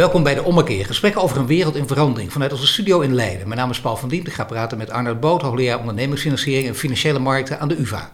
Welkom bij de Ommekeer. Gesprekken over een wereld in verandering vanuit onze studio in Leiden. Mijn naam is Paul van Dien. Ik ga praten met Arnoud Boot, hoogleraar ondernemingsfinanciering en financiële markten aan de UVA.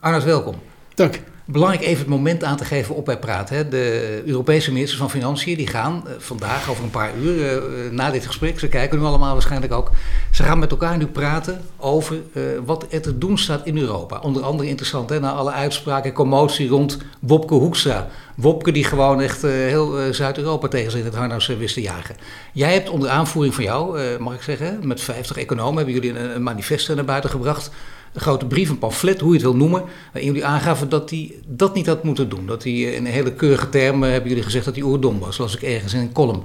Arnoud, welkom. Dank. Belangrijk even het moment aan te geven op bij praten. Hè. De Europese ministers van Financiën die gaan vandaag over een paar uur na dit gesprek, ze kijken nu allemaal waarschijnlijk ook, ze gaan met elkaar nu praten over wat er te doen staat in Europa. Onder andere interessant, hè, na alle uitspraken en commotie rond Wopke Hoekstra. Wopke die gewoon echt heel Zuid-Europa tegen zich in het harnas wist te jagen. Jij hebt onder aanvoering van jou, mag ik zeggen, met 50 economen hebben jullie een manifest naar buiten gebracht. Een grote brief, een pamflet, hoe je het wil noemen, waarin jullie aangaven dat hij dat niet had moeten doen. Dat hij in hele keurige termen, hebben jullie gezegd, dat hij oerdom was, zoals ik ergens in een column.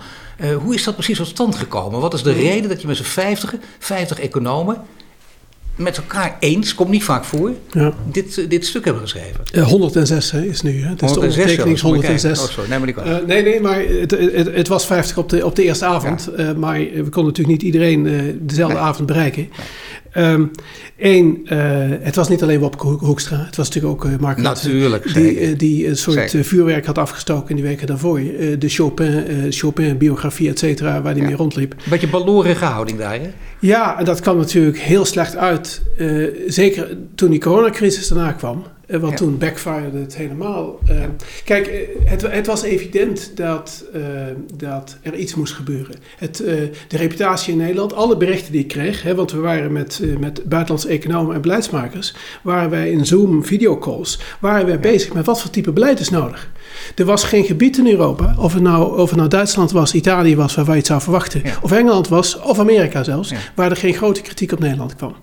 Hoe is dat precies tot stand gekomen? Wat is de reden dat je met z'n 50 economen, met elkaar eens, komt niet vaak voor, ja, dit stuk hebben geschreven? 106 is nu, hè? Het is de ondertekening 106. Oh, sorry, maar het was 50 op de eerste avond. Ja. Maar we konden natuurlijk niet iedereen dezelfde avond bereiken. Ja. Het was niet alleen Wopke Hoekstra. Het was natuurlijk ook Mark Rutte. Natuurlijk, die een soort vuurwerk had afgestoken in die weken daarvoor. De Chopin-biografie, et cetera, waar die mee rondliep. Een beetje balorige houding daar, hè? Ja, en dat kwam natuurlijk heel slecht uit. Zeker toen die coronacrisis daarna kwam. Want toen backfired het helemaal. Kijk, het was evident dat er iets moest gebeuren. De reputatie in Nederland, alle berichten die ik kreeg, hè, want we waren met buitenlandse economen en beleidsmakers, waren wij in Zoom videocalls, waren wij bezig met wat voor type beleid is nodig. Er was geen gebied in Europa, of het nou Duitsland was, Italië was, waar wij het zouden verwachten, of Engeland was, of Amerika zelfs, waar er geen grote kritiek op Nederland kwam.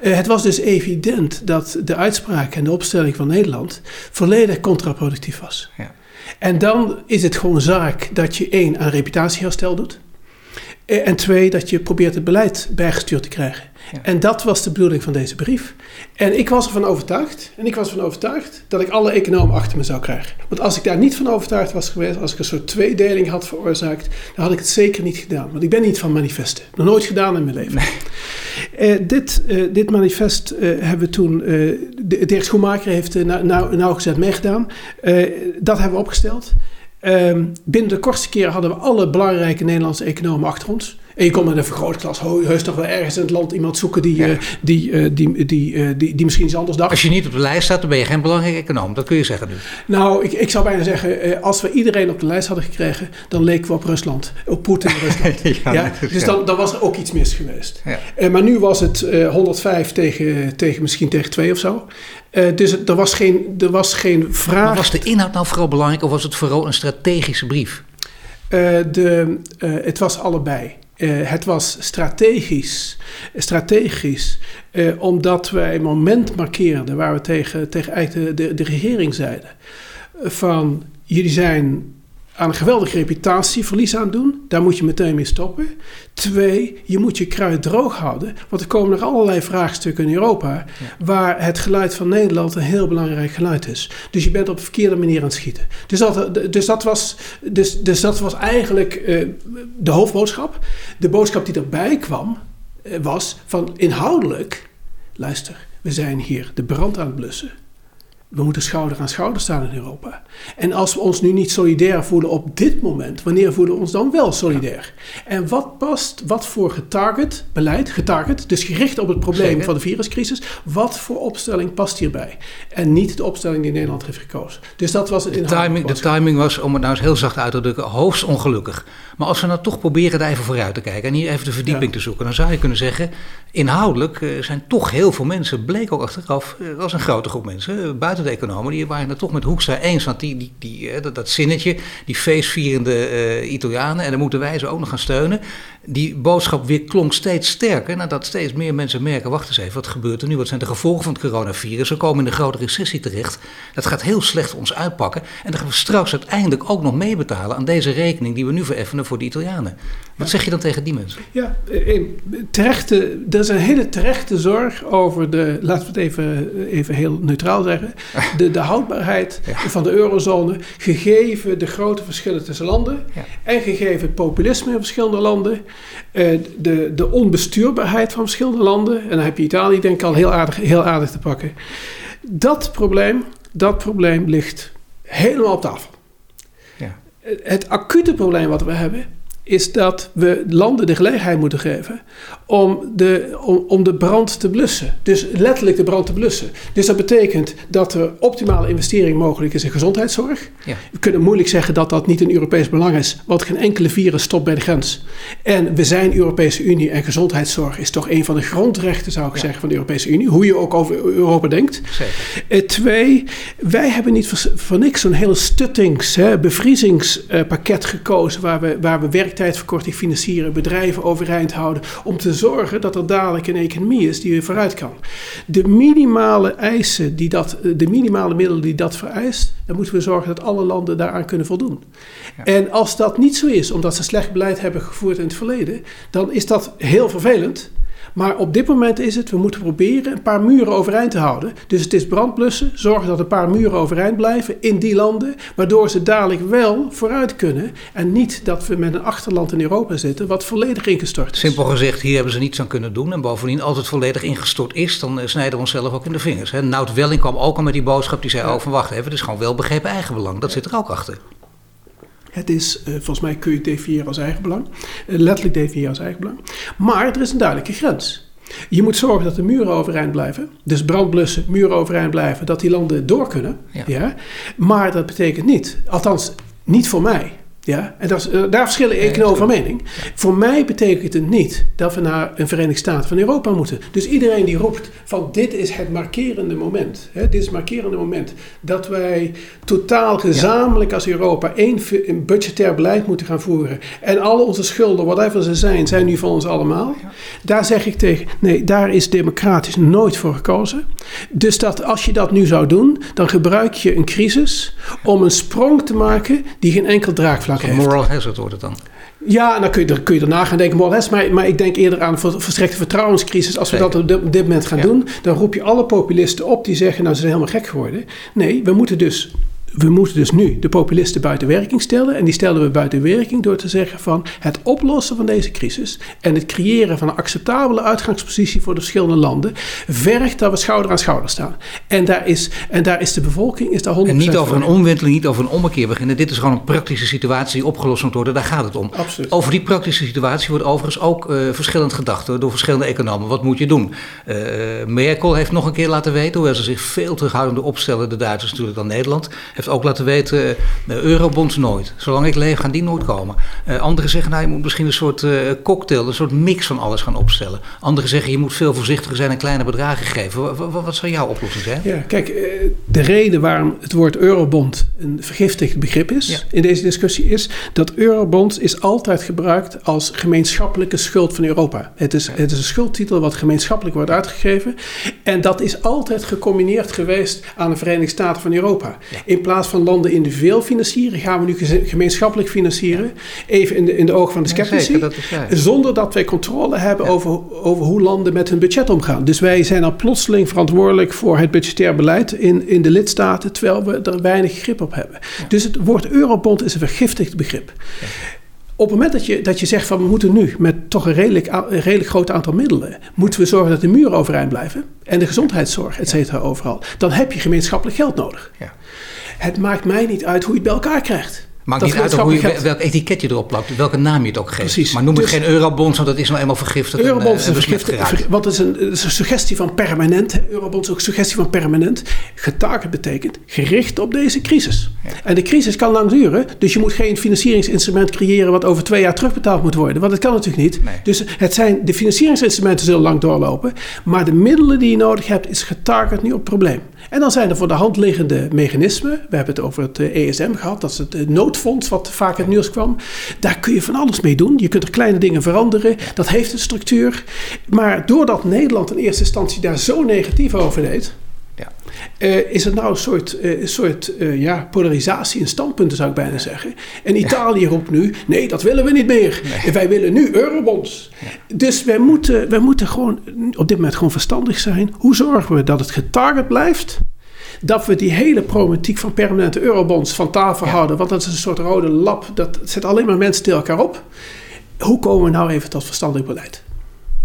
Het was dus evident dat de uitspraak en de opstelling van Nederland volledig contraproductief was. Ja. En dan is het gewoon zaak dat je 1. Aan reputatieherstel doet. En 2, dat je probeert het beleid bijgestuurd te krijgen. Ja. En dat was de bedoeling van deze brief. En ik was ervan overtuigd. Dat ik alle economen achter me zou krijgen. Want als ik daar niet van overtuigd was geweest, als ik een soort tweedeling had veroorzaakt, dan had ik het zeker niet gedaan. Want ik ben niet van manifesten. Nog nooit gedaan in mijn leven. Nee. Dit manifest hebben we toen. Dirk Schoenmaker heeft nauwgezet meegedaan. Dat hebben we opgesteld. Binnen de kortste keer hadden we alle belangrijke Nederlandse economen achter ons. En je kon met een vergrootglas heus nog wel ergens in het land iemand zoeken die misschien iets anders dacht. Als je niet op de lijst staat, dan ben je geen belangrijke econoom. Dat kun je zeggen nu. Nou, ik zou bijna zeggen, als we iedereen op de lijst hadden gekregen, dan leken we op Rusland. Op Poetin in Rusland. Dus dan was er ook iets mis geweest. Ja. Maar nu was het 105 tegen misschien tegen 2 of zo. Dus er was geen vraag. Maar was de inhoud nou vooral belangrijk of was het vooral een strategische brief? Het was allebei. Het was strategisch omdat wij een moment markeerden waar we tegen eigenlijk de regering zeiden van jullie zijn aan een geweldige reputatieverlies aan het doen. Daar moet je meteen mee stoppen. 2, je moet je kruid droog houden. Want er komen nog allerlei vraagstukken in Europa waar het geluid van Nederland een heel belangrijk geluid is. Dus je bent op de verkeerde manier aan het schieten. Dus dat was eigenlijk de hoofdboodschap. De boodschap die erbij kwam was van inhoudelijk, luister, we zijn hier de brand aan het blussen. We moeten schouder aan schouder staan in Europa. En als we ons nu niet solidair voelen op dit moment, wanneer voelen we ons dan wel solidair? En wat voor getarget beleid, dus gericht op het probleem van de viruscrisis, wat voor opstelling past hierbij? En niet de opstelling die Nederland heeft gekozen. Dus dat was het inhoudelijk. De timing was, om het nou eens heel zacht uit te drukken, hoogst ongelukkig. Maar als we nou toch proberen daar even vooruit te kijken en hier even de verdieping te zoeken, dan zou je kunnen zeggen, inhoudelijk zijn toch heel veel mensen, bleek ook achteraf, dat was een grote groep mensen, buiten de economen, die waren het toch met Hoekstra eens. Want dat zinnetje, die feestvierende Italianen, en dan moeten wij ze ook nog gaan steunen. Die boodschap weer klonk steeds sterker, nadat steeds meer mensen merken, wacht eens even, wat gebeurt er nu? Wat zijn de gevolgen van het coronavirus? We komen in de grote recessie terecht. Dat gaat heel slecht ons uitpakken. En dan gaan we straks uiteindelijk ook nog meebetalen aan deze rekening die we nu vereffenen voor de Italianen. Wat zeg je dan tegen die mensen? Ja, dat is een hele terechte zorg over de, laten we het even heel neutraal zeggen, de houdbaarheid van de eurozone, gegeven de grote verschillen tussen landen en gegeven het populisme in verschillende landen, de onbestuurbaarheid van verschillende landen, en dan heb je Italië denk ik al heel aardig te pakken. Dat probleem, Dat probleem ligt helemaal op tafel. Ja. Het acute probleem wat we hebben is dat we landen de gelegenheid moeten geven om de brand te blussen. Dus letterlijk de brand te blussen. Dus dat betekent dat er optimale investering mogelijk is in gezondheidszorg. Ja. We kunnen moeilijk zeggen dat dat niet een Europees belang is, want geen enkele virus stopt bij de grens. En we zijn Europese Unie en gezondheidszorg is toch een van de grondrechten, zou ik zeggen, van de Europese Unie. Hoe je ook over Europa denkt. Zeker. Twee, wij hebben niet voor niks zo'n hele bevriezingspakket gekozen waar we werktijdverkorting financieren, bedrijven overeind houden, om te zorgen dat er dadelijk een economie is die weer vooruit kan. De minimale middelen die dat vereist, dan moeten we zorgen dat alle landen daaraan kunnen voldoen. Ja. En als dat niet zo is, omdat ze slecht beleid hebben gevoerd in het verleden, dan is dat heel vervelend. Maar op dit moment is het, we moeten proberen een paar muren overeind te houden. Dus het is brandblussen, zorgen dat een paar muren overeind blijven in die landen, waardoor ze dadelijk wel vooruit kunnen. En niet dat we met een achterland in Europa zitten wat volledig ingestort is. Simpel gezegd, hier hebben ze niets aan kunnen doen. En bovendien, als het volledig ingestort is, dan snijden we onszelf ook in de vingers. Nout Welling kwam ook al met die boodschap, die zei, wacht even, het is gewoon welbegrepen eigenbelang. Dat zit er ook achter. Het is, volgens mij kun je het definiëren als eigenbelang. Letterlijk definiëren als eigenbelang. Maar er is een duidelijke grens. Je moet zorgen dat de muren overeind blijven. Dus brandblussen, muren overeind blijven. Dat die landen door kunnen. Ja. Ja. Maar dat betekent niet. Althans, niet voor mij. Ja. En daar verschillen ik over mening. Ja. Voor mij betekent het niet dat we naar een Verenigde Staten van Europa moeten. Dus iedereen die roept van dit is het markerende moment. Hè, dit is het markerende moment dat wij totaal gezamenlijk als Europa één budgetair beleid moeten gaan voeren. En alle onze schulden, whatever ze zijn, zijn nu van ons allemaal. Ja. Daar zeg ik tegen, nee, daar is democratisch nooit voor gekozen. Dus dat als je dat nu zou doen, dan gebruik je een crisis om een sprong te maken die geen enkel draagvlak heeft. Moral hazard wordt het dan. Ja, en dan kun je daarna gaan denken, moral hazard. Maar ik denk eerder aan verstrekte vertrouwenscrisis. Als we dat op dit moment gaan doen, dan roep je alle populisten op die zeggen, nou ze zijn helemaal gek geworden. Nee, we moeten dus nu de populisten buiten werking stellen. En die stellen we buiten werking door te zeggen van het oplossen van deze crisis en het creëren van een acceptabele uitgangspositie voor de verschillende landen vergt dat we schouder aan schouder staan. En daar is de bevolking is daar 100%. En niet over een omwenteling, niet over een ommekeer beginnen. Dit is gewoon een praktische situatie die opgelost moet worden. Daar gaat het om. Absoluut. Over die praktische situatie wordt overigens ook verschillend gedacht door verschillende economen. Wat moet je doen? Merkel heeft nog een keer laten weten, hoewel ze zich veel terughoudender opstellen, de Duitsers natuurlijk dan Nederland, heeft ook laten weten, eurobonds nooit. Zolang ik leef gaan die nooit komen. Anderen zeggen, je moet misschien een soort cocktail, een soort mix van alles gaan opstellen. Anderen zeggen, je moet veel voorzichtiger zijn en kleine bedragen geven. Wat zou jouw oplossing zijn? Ja, kijk, de reden waarom het woord eurobond een vergiftigd begrip is in deze discussie is dat eurobonds is altijd gebruikt als gemeenschappelijke schuld van Europa. Het is een schuldtitel wat gemeenschappelijk wordt uitgegeven. En dat is altijd gecombineerd geweest aan de Verenigde Staten van Europa. Ja. In plaats van landen individueel financieren, gaan we nu gemeenschappelijk financieren. Even in de ogen van de sceptici. Zonder dat wij controle hebben over hoe landen met hun budget omgaan. Dus wij zijn dan plotseling verantwoordelijk voor het budgetair beleid in de lidstaten, terwijl we er weinig grip op hebben. Ja. Dus het woord eurobond is een vergiftigd begrip. Ja. Op het moment dat je zegt van we moeten nu met toch een redelijk groot aantal middelen, moeten we zorgen dat de muren overeind blijven en de gezondheidszorg, et cetera, overal. Dan heb je gemeenschappelijk geld nodig. Ja. Het maakt mij niet uit hoe je het bij elkaar krijgt. Maakt niet uit welk etiket je erop plakt, welke naam je het ook geeft. Precies. Maar noem het geen eurobonds, want dat is nou eenmaal vergiftigd. Eurobonds is vergiftigd, want het is een suggestie van permanent. Eurobonds is ook een suggestie van permanent. Getarget betekent gericht op deze crisis. Ja. En de crisis kan lang duren, dus je moet geen financieringsinstrument creëren wat over 2 jaar terugbetaald moet worden. Want dat kan natuurlijk niet. Nee. Dus de financieringsinstrumenten zullen lang doorlopen, maar de middelen die je nodig hebt is getarget nu op probleem. En dan zijn er voor de hand liggende mechanismen. We hebben het over het ESM gehad, dat is het noodfonds wat vaak in het nieuws kwam. Daar kun je van alles mee doen. Je kunt er kleine dingen veranderen. Dat heeft een structuur. Maar doordat Nederland in eerste instantie daar zo negatief over deed, is er nou een soort polarisatie in standpunten, zou ik bijna zeggen. En Italië roept nu, nee, dat willen we niet meer. Nee. Wij willen nu eurobonds. Ja. Dus wij moeten gewoon op dit moment gewoon verstandig zijn. Hoe zorgen we dat het getarget blijft? Dat we die hele problematiek van permanente eurobonds van tafel houden. Want dat is een soort rode lap. Dat zet alleen maar mensen tegen elkaar op. Hoe komen we nou even tot verstandig beleid?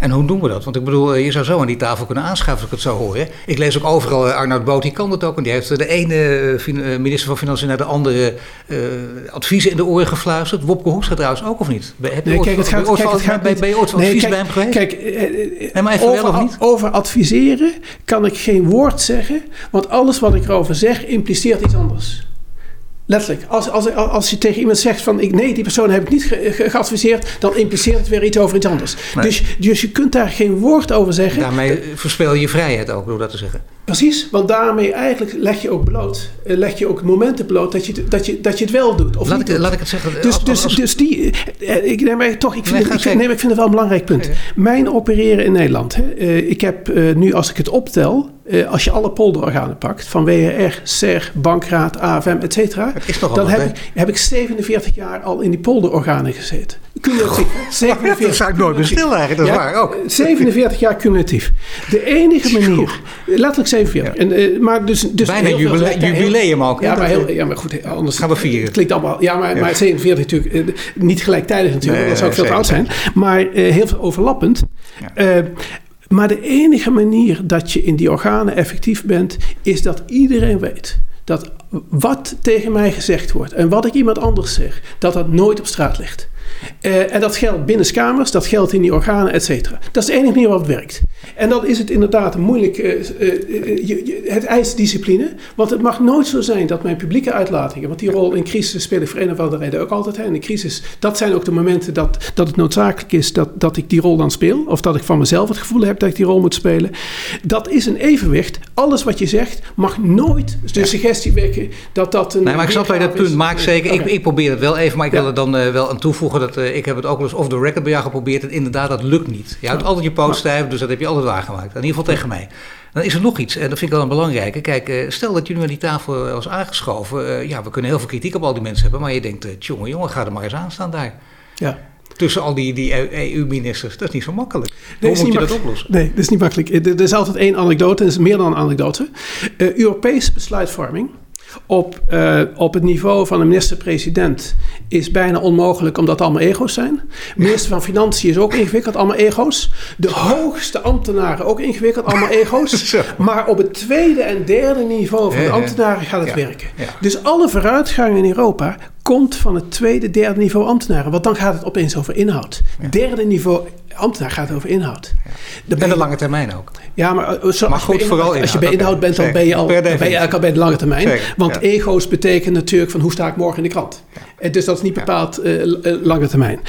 En hoe doen we dat? Want ik bedoel, je zou zo aan die tafel kunnen aanschuiven als ik het zo hoor. Hè? Ik lees ook overal, Arnoud Boot, die kan dat ook. En die heeft de ene minister van Financiën naar de andere adviezen in de oren gefluisterd. Wopke Hoekstra trouwens ook, of niet? Ben je ooit van advies bij hem geweest? Over adviseren kan ik geen woord zeggen. Want alles wat ik erover zeg impliceert iets anders. Letterlijk. Als je tegen iemand zegt van nee, die persoon heb ik niet geadviseerd, dan impliceert het weer iets over iets anders. Nee. Dus je kunt daar geen woord over zeggen. Daarmee verspeel je vrijheid ook, door dat te zeggen. Precies, want daarmee eigenlijk leg je ook momenten bloot dat je het wel doet. Of laat, niet ik, doet. Laat ik het zeggen. Ik vind het wel een belangrijk punt. Okay. Mijn opereren in Nederland. Hè, ik heb nu, als ik het optel, als je alle polderorganen pakt, van WRR, SER, Bankraad, AFM, et cetera, dan heb ik 47 jaar al in die polderorganen gezeten. Cumulatief. Dat zou ik nooit meer stil eigenlijk, dat is waar ook. 47 jaar cumulatief. De enige manier, letterlijk 47. Ja. Bijna jubileum ook. Anders gaan we vieren. Het klinkt allemaal, maar 47 natuurlijk, niet gelijktijdig natuurlijk, dat zou ik veel te oud zijn. Maar heel veel overlappend. Ja. Maar de enige manier dat je in die organen effectief bent, is dat iedereen weet dat wat tegen mij gezegd wordt en wat ik iemand anders zeg, dat nooit op straat ligt. En dat geldt binnenskamers, dat geldt in die organen, et cetera. Dat is de enige manier waarop het werkt. En dan is het inderdaad moeilijk, het eist discipline. Want het mag nooit zo zijn dat mijn publieke uitlatingen, want die rol in crisis speel ik voor een of andere reden ook altijd. Hè, in de crisis, dat zijn ook de momenten dat het noodzakelijk is dat ik die rol dan speel. Of dat ik van mezelf het gevoel heb dat ik die rol moet spelen. Dat is een evenwicht. Alles wat je zegt mag nooit de suggestie wekken dat een... Nee, maar ik snap dat je dat punt maakt, zeker. Okay. Ik probeer het wel even, maar ik wil er dan wel aan toevoegen. Ik heb het ook wel eens off the record bij jou geprobeerd. En inderdaad, dat lukt niet. Je houdt altijd je poot stijf, dus dat heb je altijd waargemaakt. In ieder geval tegen mij. Dan is er nog iets, en dat vind ik wel een belangrijke. Kijk, stel dat jullie aan die tafel was aangeschoven. Ja, we kunnen heel veel kritiek op al die mensen hebben. Maar je denkt, jongen, ga er maar eens aan staan daar. Ja. Tussen al die EU-ministers, dat is niet zo makkelijk. Hoe moet je dat oplossen? Nee, dat is niet makkelijk. Er is altijd één anekdote, en is meer dan een anekdote. Europees besluitvorming op het niveau van de minister-president is bijna onmogelijk, omdat het allemaal ego's zijn. Minister van Financiën is ook ingewikkeld, allemaal ego's. De hoogste ambtenaren ook ingewikkeld, allemaal ego's. Maar op het tweede en derde niveau van de ambtenaren gaat het werken. Ja. Dus alle vooruitgang in Europa komt van het tweede, derde niveau ambtenaren. Want dan gaat het opeens over inhoud. Ja. Derde niveau ambtenaar gaat over inhoud. Ja. En de lange termijn ook. Ja, maar goed, als je bij inhoud bent, dan ben je eigenlijk al bij de lange termijn. Zeker. Want ego's betekenen natuurlijk van hoe sta ik morgen in de krant. Ja. Dus dat is niet bepaald lange termijn.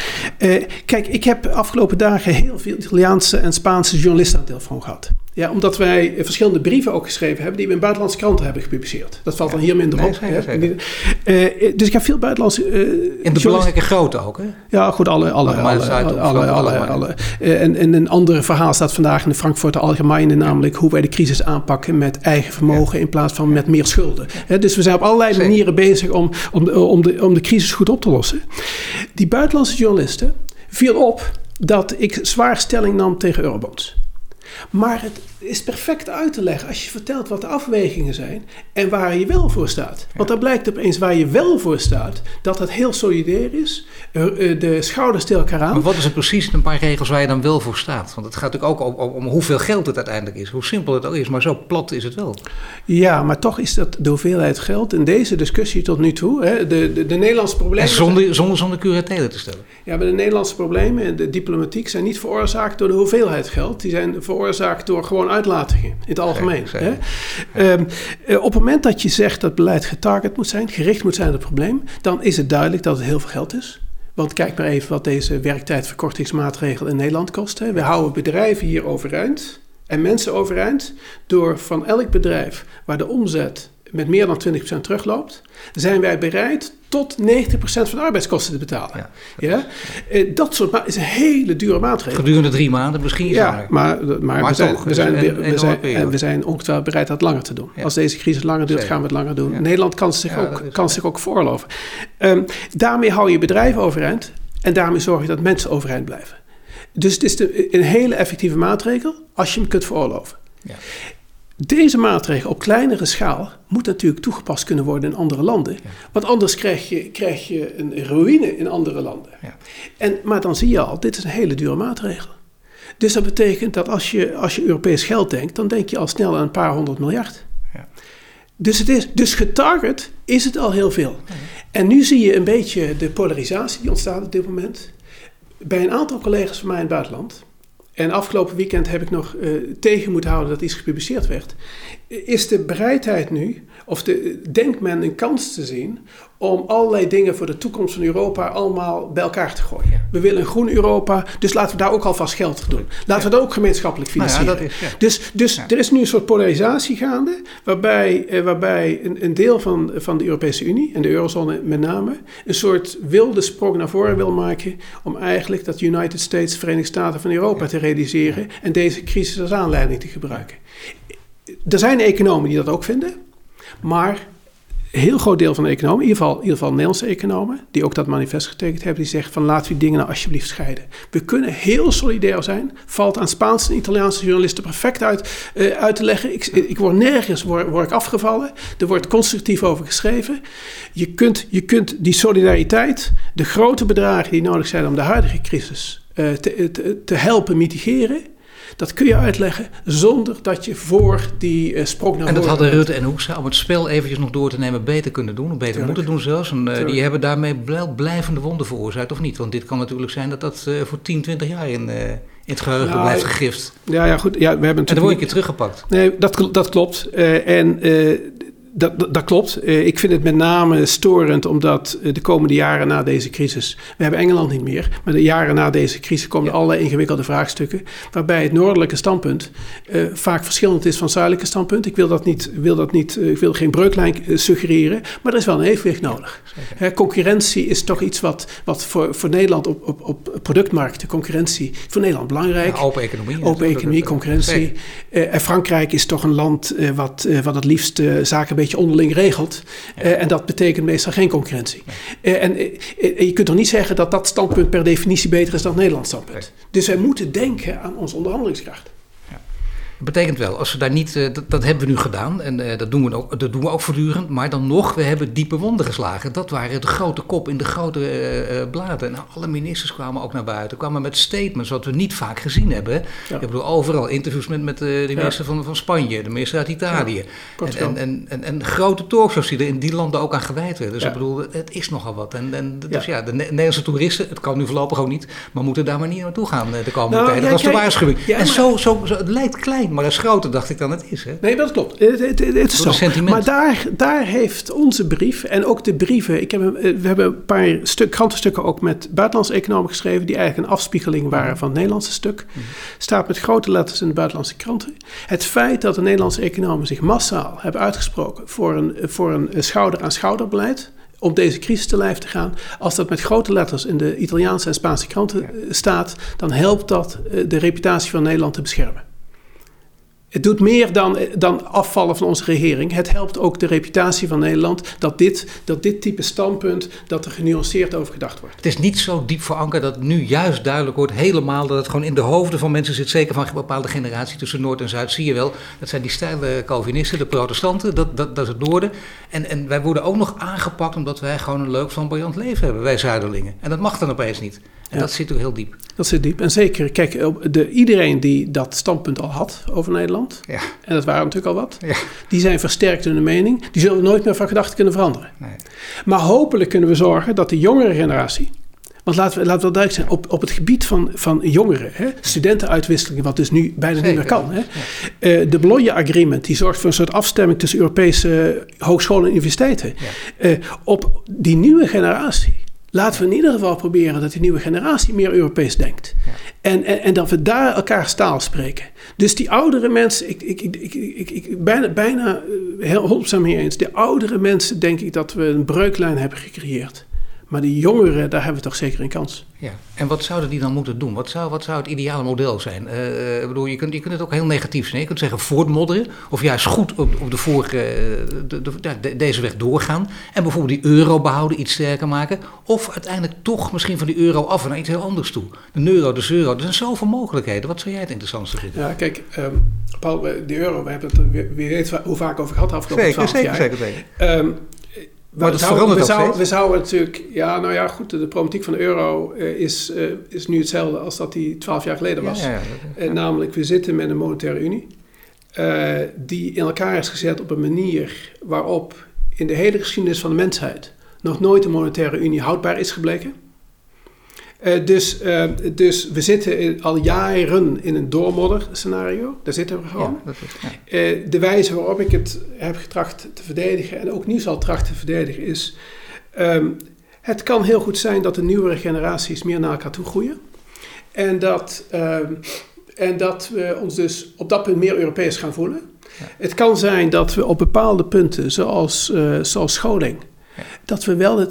Kijk, ik heb afgelopen dagen heel veel Italiaanse en Spaanse journalisten aan de telefoon gehad. Ja, omdat wij verschillende brieven ook geschreven hebben die we in buitenlandse kranten hebben gepubliceerd. Dat valt dan hier minder op. Dus ik heb veel buitenlandse... en de belangrijke grote ook, hè? Ja, goed, alle. En een ander verhaal staat vandaag in de Frankfurter Allgemeine, namelijk hoe wij de crisis aanpakken met eigen vermogen in plaats van met meer schulden. Ja. Dus we zijn op allerlei manieren bezig om de crisis goed op te lossen. Die buitenlandse journalisten viel op dat ik zwaar stelling nam tegen eurobonds. Maar het is perfect uit te leggen als je vertelt wat de afwegingen zijn en waar je wel voor staat. Want dan blijkt opeens waar je wel voor staat, dat het heel solidair is, de schouders tegen elkaar aan. Maar wat is er precies een paar regels waar je dan wel voor staat? Want het gaat natuurlijk ook om hoeveel geld het uiteindelijk is, hoe simpel het ook is, maar zo plat is het wel. Ja, maar toch is dat de hoeveelheid geld in deze discussie tot nu toe, hè, de Nederlandse problemen... En zonder curatelen te stellen. Ja, maar de Nederlandse problemen en de diplomatiek zijn niet veroorzaakt door de hoeveelheid geld, die zijn veroorzaakt door gewoon uitlatingen in het algemeen. Zeker. Hè? Op het moment dat je zegt dat beleid getarget moet zijn, gericht moet zijn op het probleem, dan is het duidelijk dat het heel veel geld is. Want kijk maar even wat deze werktijdverkortingsmaatregel in Nederland kost. Hè? We houden bedrijven hier overeind en mensen overeind door van elk bedrijf waar de omzet met meer dan 20% terugloopt, zijn wij bereid tot 90% van de arbeidskosten te betalen. Dat soort is een hele dure maatregel. Gedurende 3 maanden misschien. We zijn ongetwijfeld bereid dat langer te doen. Ja. Als deze crisis langer duurt, gaan we het langer doen. Ja. Nederland kan zich ook veroorloven. Daarmee hou je bedrijven overeind en daarmee zorg je dat mensen overeind blijven. Dus het is een hele effectieve maatregel als je hem kunt veroorloven. Ja. Deze maatregel op kleinere schaal moet natuurlijk toegepast kunnen worden in andere landen. Ja. Want anders krijg je een ruïne in andere landen. Ja. Maar dan zie je al, dit is een hele dure maatregel. Dus dat betekent dat als je Europees geld denkt, dan denk je al snel aan een paar 100 miljard. Ja. Dus getarget is het al heel veel. Ja. En nu zie je een beetje de polarisatie die ontstaat op dit moment. Bij een aantal collega's van mij in het buitenland. En afgelopen weekend heb ik nog tegen moeten houden dat iets gepubliceerd werd. Is de bereidheid nu, of denkt men een kans te zien om allerlei dingen voor de toekomst van Europa allemaal bij elkaar te gooien. Ja. We willen een groen Europa, dus laten we daar ook alvast geld doen. Laten we dat ook gemeenschappelijk financieren. Nou ja, dat is, ja. Dus er is nu een soort polarisatie gaande, waarbij een deel van de Europese Unie, en de eurozone met name, een soort wilde sprong naar voren wil maken om eigenlijk dat United States, Verenigde Staten van Europa te realiseren en deze crisis als aanleiding te gebruiken. Er zijn economen die dat ook vinden, maar een heel groot deel van de economen, in ieder geval Nederlandse economen, die ook dat manifest getekend hebben, die zeggen van laten we die dingen nou alsjeblieft scheiden. We kunnen heel solidair zijn, valt aan Spaanse en Italiaanse journalisten perfect uit te leggen. Ik word nergens word ik afgevallen, er wordt constructief over geschreven. Je kunt die solidariteit, de grote bedragen die nodig zijn om de huidige crisis te helpen mitigeren, dat kun je uitleggen zonder dat je voor die sprong naar voren. En dat hadden Rutte en Hoekstra, om het spel eventjes nog door te nemen, beter kunnen doen. Of beter moeten doen zelfs. En die hebben daarmee blijvende wonden veroorzaakt, of niet? Want dit kan natuurlijk zijn dat voor 10, 20 jaar in het geheugen blijft gegrift. Ja, goed. Ja, we hebben en dan word je een keer teruggepakt. Nee, dat klopt. Dat klopt. Ik vind het met name storend omdat de komende jaren na deze crisis, we hebben Engeland niet meer, maar de jaren na deze crisis komen er allerlei ingewikkelde vraagstukken waarbij het noordelijke standpunt vaak verschillend is van het zuidelijke standpunt. Ik wil dat niet, ik wil geen breuklijn suggereren, maar er is wel een evenwicht nodig. Concurrentie is toch iets wat voor Nederland op productmarkten, concurrentie voor Nederland belangrijk. Ja, open economie. Open economie, concurrentie. En Frankrijk is toch een land wat het liefst zaken een beetje onderling regelt. En dat betekent meestal geen concurrentie. En je kunt toch niet zeggen dat dat standpunt per definitie beter is dan het Nederlands standpunt. Nee. Dus wij moeten denken aan onze onderhandelingskracht. Ja. Dat betekent wel, als we daar niet... Dat hebben we nu gedaan en dat doen we ook voortdurend. Maar dan nog, we hebben diepe wonden geslagen. Dat waren de grote kop in de grote bladen. En alle ministers kwamen ook naar buiten. Kwamen met statements wat we niet vaak gezien hebben. Ja. Ik bedoel, overal interviews met de minister van Spanje, de minister uit Italië. Ja, en grote talkshows die er in die landen ook aan gewijd werden. Dus ik bedoel, het is nogal wat. Dus de Nederlandse toeristen, het kan nu voorlopig ook niet, maar moeten daar maar niet naartoe gaan de komende tijd. Dat was de waarschuwing. Ja, en zo, het lijkt klein. Maar dat is groter, dacht ik, dan het is. Hè? Nee, dat klopt. Het is zo. Maar daar heeft onze brief en ook de brieven... We hebben een paar krantenstukken ook met buitenlandse economen geschreven... die eigenlijk een afspiegeling waren van het Nederlandse stuk. Staat met grote letters in de buitenlandse kranten. Het feit dat de Nederlandse economen zich massaal hebben uitgesproken... voor een schouder-aan-schouder beleid... om deze crisis te lijf te gaan. Als dat met grote letters in de Italiaanse en Spaanse kranten staat... dan helpt dat de reputatie van Nederland te beschermen. Het doet meer dan afvallen van onze regering. Het helpt ook de reputatie van Nederland dat dit type standpunt, dat er genuanceerd over gedacht wordt. Het is niet zo diep verankerd dat nu juist duidelijk wordt helemaal dat het gewoon in de hoofden van mensen zit, zeker van een bepaalde generatie tussen Noord en Zuid, zie je wel. Dat zijn die steile Calvinisten, de protestanten, dat is het noorden. En wij worden ook nog aangepakt omdat wij gewoon een leuk flamboyant leven hebben, wij Zuiderlingen. En dat mag dan opeens niet. En dat zit ook heel diep. Dat zit diep. En zeker, kijk, iedereen die dat standpunt al had over Nederland, en dat waren natuurlijk al wat, die zijn versterkt in hun mening, die zullen nooit meer van gedachten kunnen veranderen. Nee. Maar hopelijk kunnen we zorgen dat de jongere generatie, want laten we wel duidelijk zijn, op het gebied van jongeren, studentenuitwisseling, wat dus nu bijna niet meer kan. Hè? Ja. De Bologna Agreement, die zorgt voor een soort afstemming tussen Europese hogescholen en universiteiten. Ja. Op die nieuwe generatie. Laten we in ieder geval proberen dat die nieuwe generatie meer Europees denkt. Ja. En dat we daar elkaars taal spreken. Dus die oudere mensen, ik bijna heel hulpzaam hier eens. De oudere mensen denk ik dat we een breuklijn hebben gecreëerd. Maar die jongeren, daar hebben we toch zeker een kans. Ja. En wat zouden die dan moeten doen? Wat zou het ideale model zijn? Ik bedoel, je kunt het ook heel negatief zijn. Je kunt zeggen voortmodderen. Of juist goed op de vorige, deze weg doorgaan. En bijvoorbeeld die euro behouden, iets sterker maken. Of uiteindelijk toch misschien van die euro af en naar iets heel anders toe. De euro, de euro. Er zijn zoveel mogelijkheden. Wat zou jij het interessantste vinden? Ja, kijk, Paul, de euro. We hebben het, wie weet hoe vaak over gehad afgelopen 12 jaar. Zeker. Maar dat verandert ook steeds. We zouden natuurlijk... Ja, nou ja, goed. De problematiek van de euro is nu hetzelfde als dat die 12 jaar geleden was. Ja. Namelijk, we zitten met een monetaire unie. Die in elkaar is gezet op een manier waarop in de hele geschiedenis van de mensheid nog nooit de monetaire unie houdbaar is gebleken. Dus we zitten al jaren in een doormodder scenario. Daar zitten we gewoon. Ja, de wijze waarop ik het heb getracht te verdedigen en ook nu zal trachten te verdedigen is... het kan heel goed zijn dat de nieuwere generaties meer naar elkaar toe groeien. En dat we ons dus op dat punt meer Europees gaan voelen. Ja. Het kan zijn dat we op bepaalde punten, zoals scholing... Ja. Dat we wel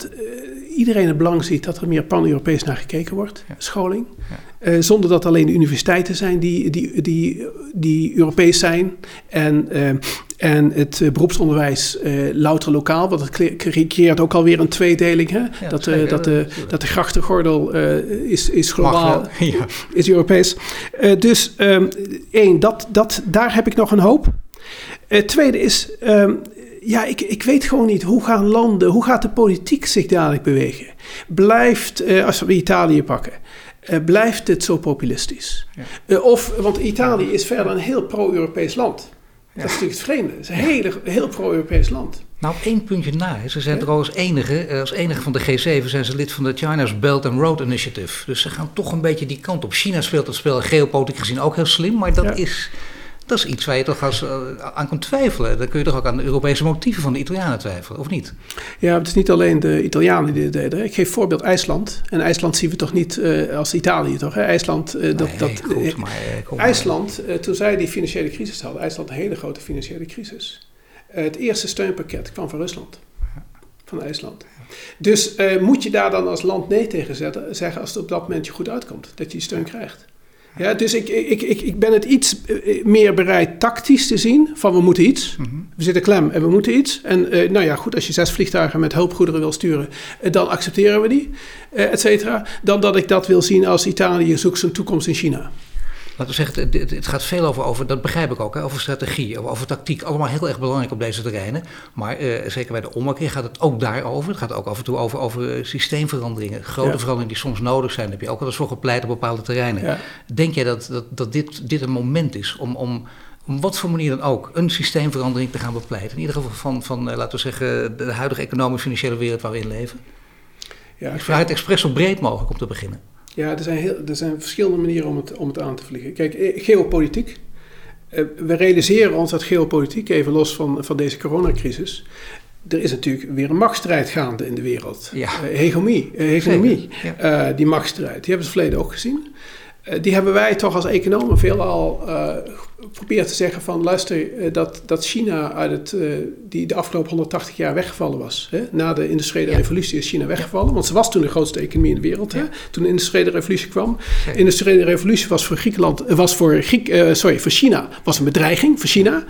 iedereen het belang ziet dat er meer pan-Europees naar gekeken wordt, ja. Scholing. Ja. Zonder dat alleen de universiteiten zijn die Europees zijn. En het beroepsonderwijs louter lokaal, want het creëert ook alweer een tweedeling. Hè? Ja, dat de grachtengordel is globaal, mag, ja. Is Europees. Dus één, daar heb ik nog een hoop. Tweede is... Ik weet gewoon niet hoe gaat de politiek zich dadelijk bewegen? Blijft, als we Italië pakken, blijft het zo populistisch? Ja. Want Italië is verder een heel pro-Europees land. Ja. Dat is natuurlijk het vreemde. Het is een heel pro-Europees land. Nou, op één puntje na. Hè. Ze zijn er al als enige van de G7 zijn ze lid van de China's Belt and Road Initiative. Dus ze gaan toch een beetje die kant op. China speelt het spel geopolitiek gezien ook heel slim, maar dat is... Dat is iets waar je toch aan kunt twijfelen. Dan kun je toch ook aan de Europese motieven van de Italianen twijfelen, of niet? Ja, het is niet alleen de Italianen die het deden. Ik geef voorbeeld IJsland. En IJsland zien we toch niet als Italië, toch? Hè? IJsland, toen zij die financiële crisis hadden... IJsland een hele grote financiële crisis. Het eerste steunpakket kwam van Rusland. Van IJsland. Dus moet je daar dan als land nee tegen zeggen... als het op dat moment je goed uitkomt, dat je die steun krijgt. Ja, dus ik ben het iets meer bereid tactisch te zien van we moeten iets. Mm-hmm. We zitten klem en we moeten iets. En nou ja, goed, als je 6 vliegtuigen met hulpgoederen wil sturen, dan accepteren we die, et cetera. Dan dat ik dat wil zien als Italië zoekt zijn toekomst in China. Laten we zeggen, het gaat veel over, dat begrijp ik ook, hè, over strategie, over tactiek. Allemaal heel erg belangrijk op deze terreinen. Maar zeker bij de ommekeer gaat het ook daarover. Het gaat ook af en toe over systeemveranderingen. Grote veranderingen die soms nodig zijn. Daar heb je ook al eens voor gepleit op bepaalde terreinen. Ja. Denk jij dat dit een moment is om wat voor manier dan ook een systeemverandering te gaan bepleiten? In ieder geval van laten we zeggen, de huidige economische financiële wereld waar we in leven. Ja, ik vraag het expres zo breed mogelijk om te beginnen. Ja, er zijn verschillende manieren om het aan te vliegen. Kijk, geopolitiek. We realiseren ons dat geopolitiek, even los van deze coronacrisis... Er is natuurlijk weer een machtsstrijd gaande in de wereld. Ja. Hegemonie, ja. Die machtsstrijd. Die hebben ze het verleden ook gezien. Die hebben wij toch als economen veelal geprobeerd te zeggen van... luister, dat China die de afgelopen 180 jaar weggevallen was. Hè? Na de industriële revolutie is China weggevallen. Want ze was toen de grootste economie in de wereld. Hè? Toen de industriële revolutie kwam. De industriële revolutie was voor China was een bedreiging. Voor China.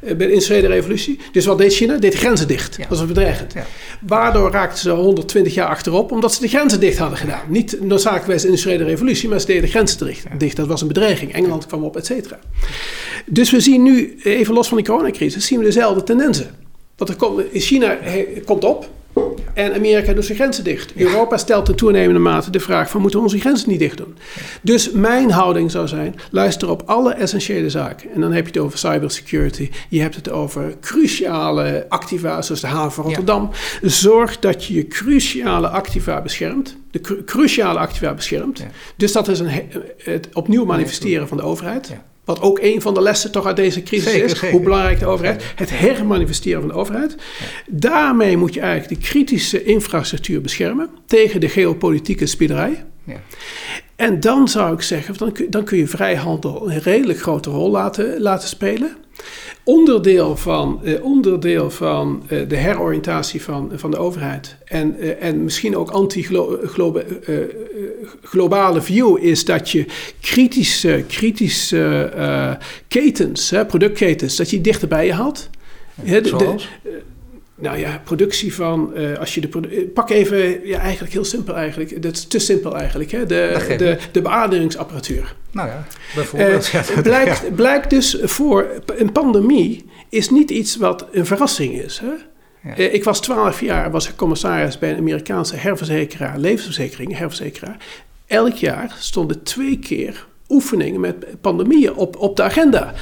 Bij de industriële revolutie. Dus wat deed China? Deed grenzen dicht. Dat was bedreigend. Ja. Waardoor raakten ze 120 jaar achterop? Omdat ze de grenzen dicht hadden gedaan. Niet noodzakelijk de industriële revolutie, maar ze deden de grenzen dicht. Dat was een bedreiging. Engeland kwam op, et cetera. Dus we zien nu, even los van de coronacrisis, zien we dezelfde tendensen. Want China komt op en Amerika doet zijn grenzen dicht. Europa stelt in toenemende mate de vraag van moeten we onze grenzen niet dicht doen? Dus mijn houding zou zijn, luister op alle essentiële zaken. En dan heb je het over cybersecurity, je hebt het over cruciale activa, zoals de haven van Rotterdam. Ja. Zorg dat je cruciale activa beschermt. De cruciale activa beschermt. Ja. Dus dat is het opnieuw manifesteren van de overheid. Ja. Wat ook een van de lessen toch uit deze crisis is. Zeker. Hoe belangrijk de overheid. Het hermanifesteren van de overheid. Ja. Daarmee moet je eigenlijk de kritische infrastructuur beschermen. Tegen de geopolitieke spiederij. Ja. En dan zou ik zeggen. Dan kun je vrijhandel een redelijk grote rol laten spelen. Onderdeel van de heroriëntatie van de overheid. En misschien ook anti-globale view is dat je kritische ketens, productketens, dat je dichter bij je haalt. Productie van... als je pak even... Ja, eigenlijk heel simpel eigenlijk. Dat is te simpel eigenlijk. Hè? De beademingsapparatuur. Nou ja, bijvoorbeeld. Blijkt dus voor... Een pandemie is niet iets wat een verrassing is. Hè? Ja. Ik was 12 jaar, was ik commissaris bij een Amerikaanse herverzekeraar, levensverzekeraar. Elk jaar stonden 2 keer oefeningen met pandemieën op de agenda.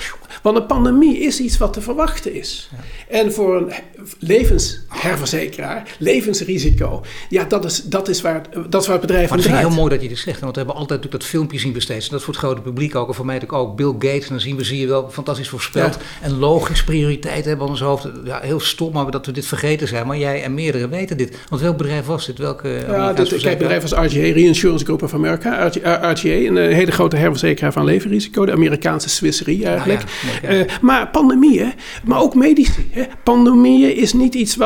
Want een pandemie is iets wat te verwachten is. Ja. En voor een levensherverzekeraar, levensrisico, ja, dat is waar het bedrijf aan draait. Het is heel mooi dat je dit zegt. Want we hebben altijd natuurlijk dat filmpje zien besteed. En dat is voor het grote publiek ook. En voor mij natuurlijk ook Bill Gates. En dan zie je wel fantastisch voorspeld. Ja. En logisch prioriteit hebben aan ons hoofd. Ja, heel stom maar dat we dit vergeten zijn. Maar jij en meerdere weten dit. Want welk bedrijf was dit? Kijk, bedrijf was RGA, Reinsurance Group of America. RGA, een hele grote herverzekeraar van levenrisico. De Amerikaanse Swisserie eigenlijk. Ja. Maar pandemieën, maar ook medici. Hè? Pandemieën is niet iets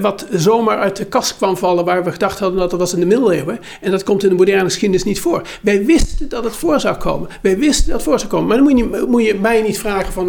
wat zomaar uit de kast kwam vallen, waar we gedacht hadden dat was in de middeleeuwen. En dat komt in de moderne geschiedenis niet voor. Wij wisten dat het voor zou komen. Maar dan moet je mij niet vragen van,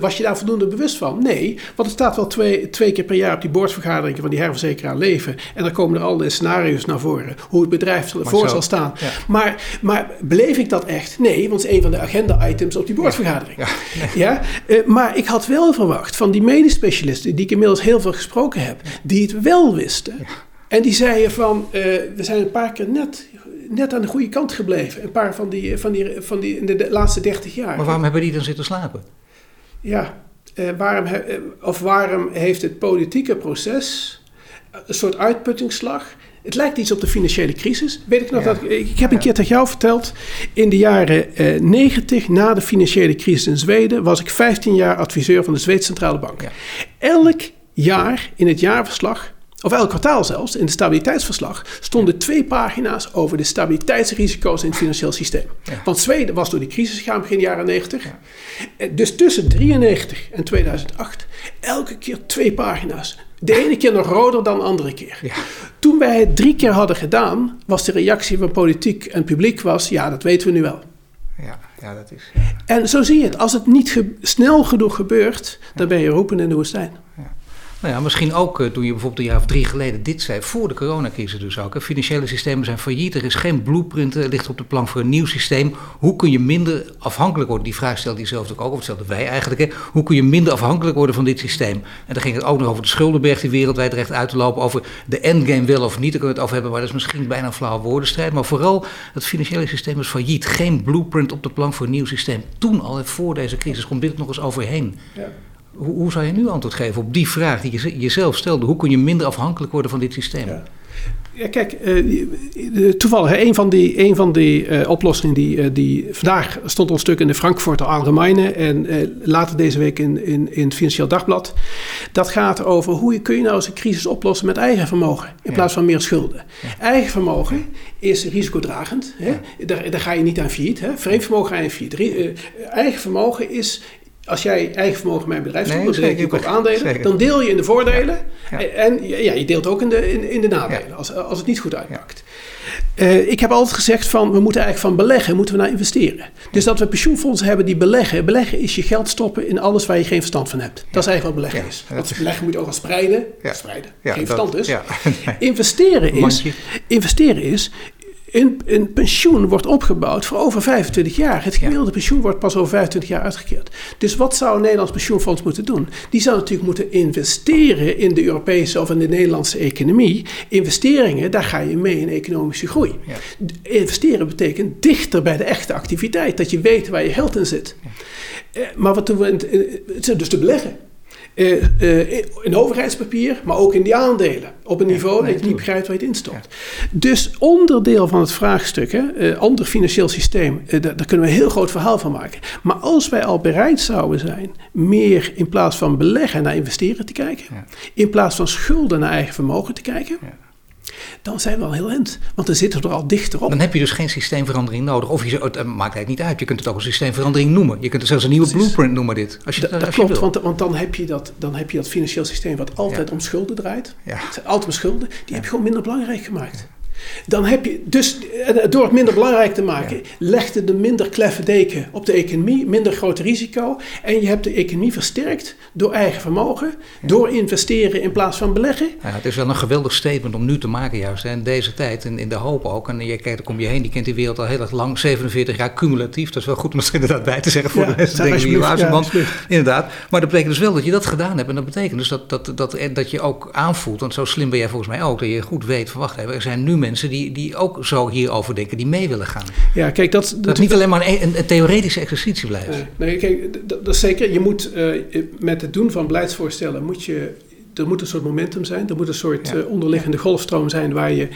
was je daar voldoende bewust van? Nee, want er staat wel twee keer per jaar op die boordvergaderingen van die herverzekeraar leven. En dan komen er allerlei scenario's naar voren. Hoe het bedrijf ervoor zal staan. Ja. Maar beleef ik dat echt? Nee, want het is een van de agenda-items op die boordvergadering. Ja. Ja? Maar ik had wel verwacht van die medisch specialisten, die ik inmiddels heel veel gesproken heb, die het wel wisten. Ja. En die zeiden van, we zijn een paar keer net aan de goede kant gebleven. Een paar van die in de laatste 30 jaar. Maar waarom hebben die dan zitten slapen? Ja, waarom heeft het politieke proces een soort uitputtingsslag? Het lijkt iets op de financiële crisis. Weet ik nog ik heb een keer tegen jou verteld. In de jaren 90, na de financiële crisis in Zweden, was ik 15 jaar adviseur van de Zweedse Centrale Bank. Ja. Elk jaar in het jaarverslag, of elk kwartaal zelfs, in het stabiliteitsverslag, stonden 2 pagina's over de stabiliteitsrisico's in het financieel systeem. Ja. Want Zweden was door die crisis gegaan begin jaren 90. Ja. Dus tussen 1993 en 2008, elke keer 2 pagina's. De ene keer nog roder dan de andere keer. Ja. Toen wij het 3 keer hadden gedaan, was de reactie van politiek en publiek dat weten we nu wel. Ja, dat is. Ja. En zo zie je het. Als het niet snel genoeg gebeurt, dan ben je roepen in de woestijn. Ja. Nou ja, misschien ook toen je bijvoorbeeld een jaar of 3 geleden dit zei, voor de coronacrisis dus ook. Hè. Financiële systemen zijn failliet, er is geen blueprint, er ligt op de plank voor een nieuw systeem. Hoe kun je minder afhankelijk worden? Die vraag stelde je zelf ook, of stelde wij eigenlijk. Hè. Hoe kun je minder afhankelijk worden van dit systeem? En dan ging het ook nog over de schuldenberg die wereldwijd recht uit te lopen, over de endgame wel of niet. Daar kunnen we het over hebben, maar dat is misschien bijna een flauwe woordenstrijd. Maar vooral, het financiële systeem is failliet. Geen blueprint op de plank voor een nieuw systeem. Toen al, voor deze crisis, komt dit nog eens overheen. Ja. Hoe zou je nu antwoord geven op die vraag die je jezelf stelde? Hoe kun je minder afhankelijk worden van dit systeem? Ja. Ja, kijk, toevallig, een van die oplossingen die vandaag stond al stuk in de Frankfurter Allgemeine en later deze week in het Financieel Dagblad. Dat gaat over kun je nou eens een crisis oplossen met eigen vermogen in plaats van meer schulden. Ja. Eigen vermogen is risicodragend. Hè? Ja. Daar ga je niet aan failliet. Vreemd vermogen ga je aan failliet. Eigen vermogen is, als jij eigen vermogen bij een bedrijf doet, koopt aandelen, zeker. Dan deel je in de voordelen. Ja. En je deelt ook in de nadelen, als het niet goed uitpakt. Ja. Ik heb altijd gezegd van, we moeten eigenlijk van beleggen, moeten we naar investeren. Ja. Dus dat we pensioenfondsen hebben die beleggen. Beleggen is je geld stoppen in alles waar je geen verstand van hebt. Dat is eigenlijk wat beleggen is. Want beleggen moet je ook al spreiden. Ja. Spreiden. Ja, geen verstand dus. Ja. Nee. Investeren is... Een pensioen wordt opgebouwd voor over 25 jaar. Het gemiddelde pensioen wordt pas over 25 jaar uitgekeerd. Dus wat zou een Nederlands pensioenfonds moeten doen? Die zou natuurlijk moeten investeren in de Europese of in de Nederlandse economie. Investeringen, daar ga je mee in economische groei. Ja. Investeren betekent dichter bij de echte activiteit. Dat je weet waar je geld in zit. Ja. Maar wat doen we? Het zijn dus te beleggen. In overheidspapier, maar ook in die aandelen. Op een niveau dat je niet begrijpt waar je het instopt. Ja. Dus onderdeel van het vraagstuk, ander financieel systeem, daar kunnen we een heel groot verhaal van maken. Maar als wij al bereid zouden zijn, meer in plaats van beleggen naar investeren te kijken, in plaats van schulden naar eigen vermogen te kijken, dan zijn we al heel end. Want dan zitten we er al dichter op. Dan heb je dus geen systeemverandering nodig. Of het maakt het niet uit. Je kunt het ook een systeemverandering noemen. Je kunt het zelfs een nieuwe blueprint noemen dit. Dat klopt, want dan heb je dat financieel systeem wat altijd om schulden draait. Het zijn altijd om schulden. Die heb je gewoon minder belangrijk gemaakt. Ja. Dan heb je dus, door het minder belangrijk te maken, legde de minder kleffe deken op de economie, minder groot risico. En je hebt de economie versterkt door eigen vermogen, door investeren in plaats van beleggen. Ja, het is wel een geweldig statement om nu te maken juist, hè, in deze tijd en in de hoop ook. En je kijkt om je heen, die kent die wereld al heel erg lang, 47 jaar cumulatief. Dat is wel goed om het inderdaad bij te zeggen voor de mensen die hier luisteren. Want, inderdaad, maar dat betekent dus wel dat je dat gedaan hebt. En dat betekent dus dat je ook aanvoelt, want zo slim ben jij volgens mij ook, dat je goed weet, verwacht hebben, er zijn nu mensen die ook zo hierover denken, die mee willen gaan. Ja, kijk, dat niet alleen maar een theoretische exercitie blijft. Nee, kijk, dat is zeker. Je moet met het doen van beleidsvoorstellen, er moet een soort momentum zijn. Er moet een soort onderliggende golfstroom zijn waar je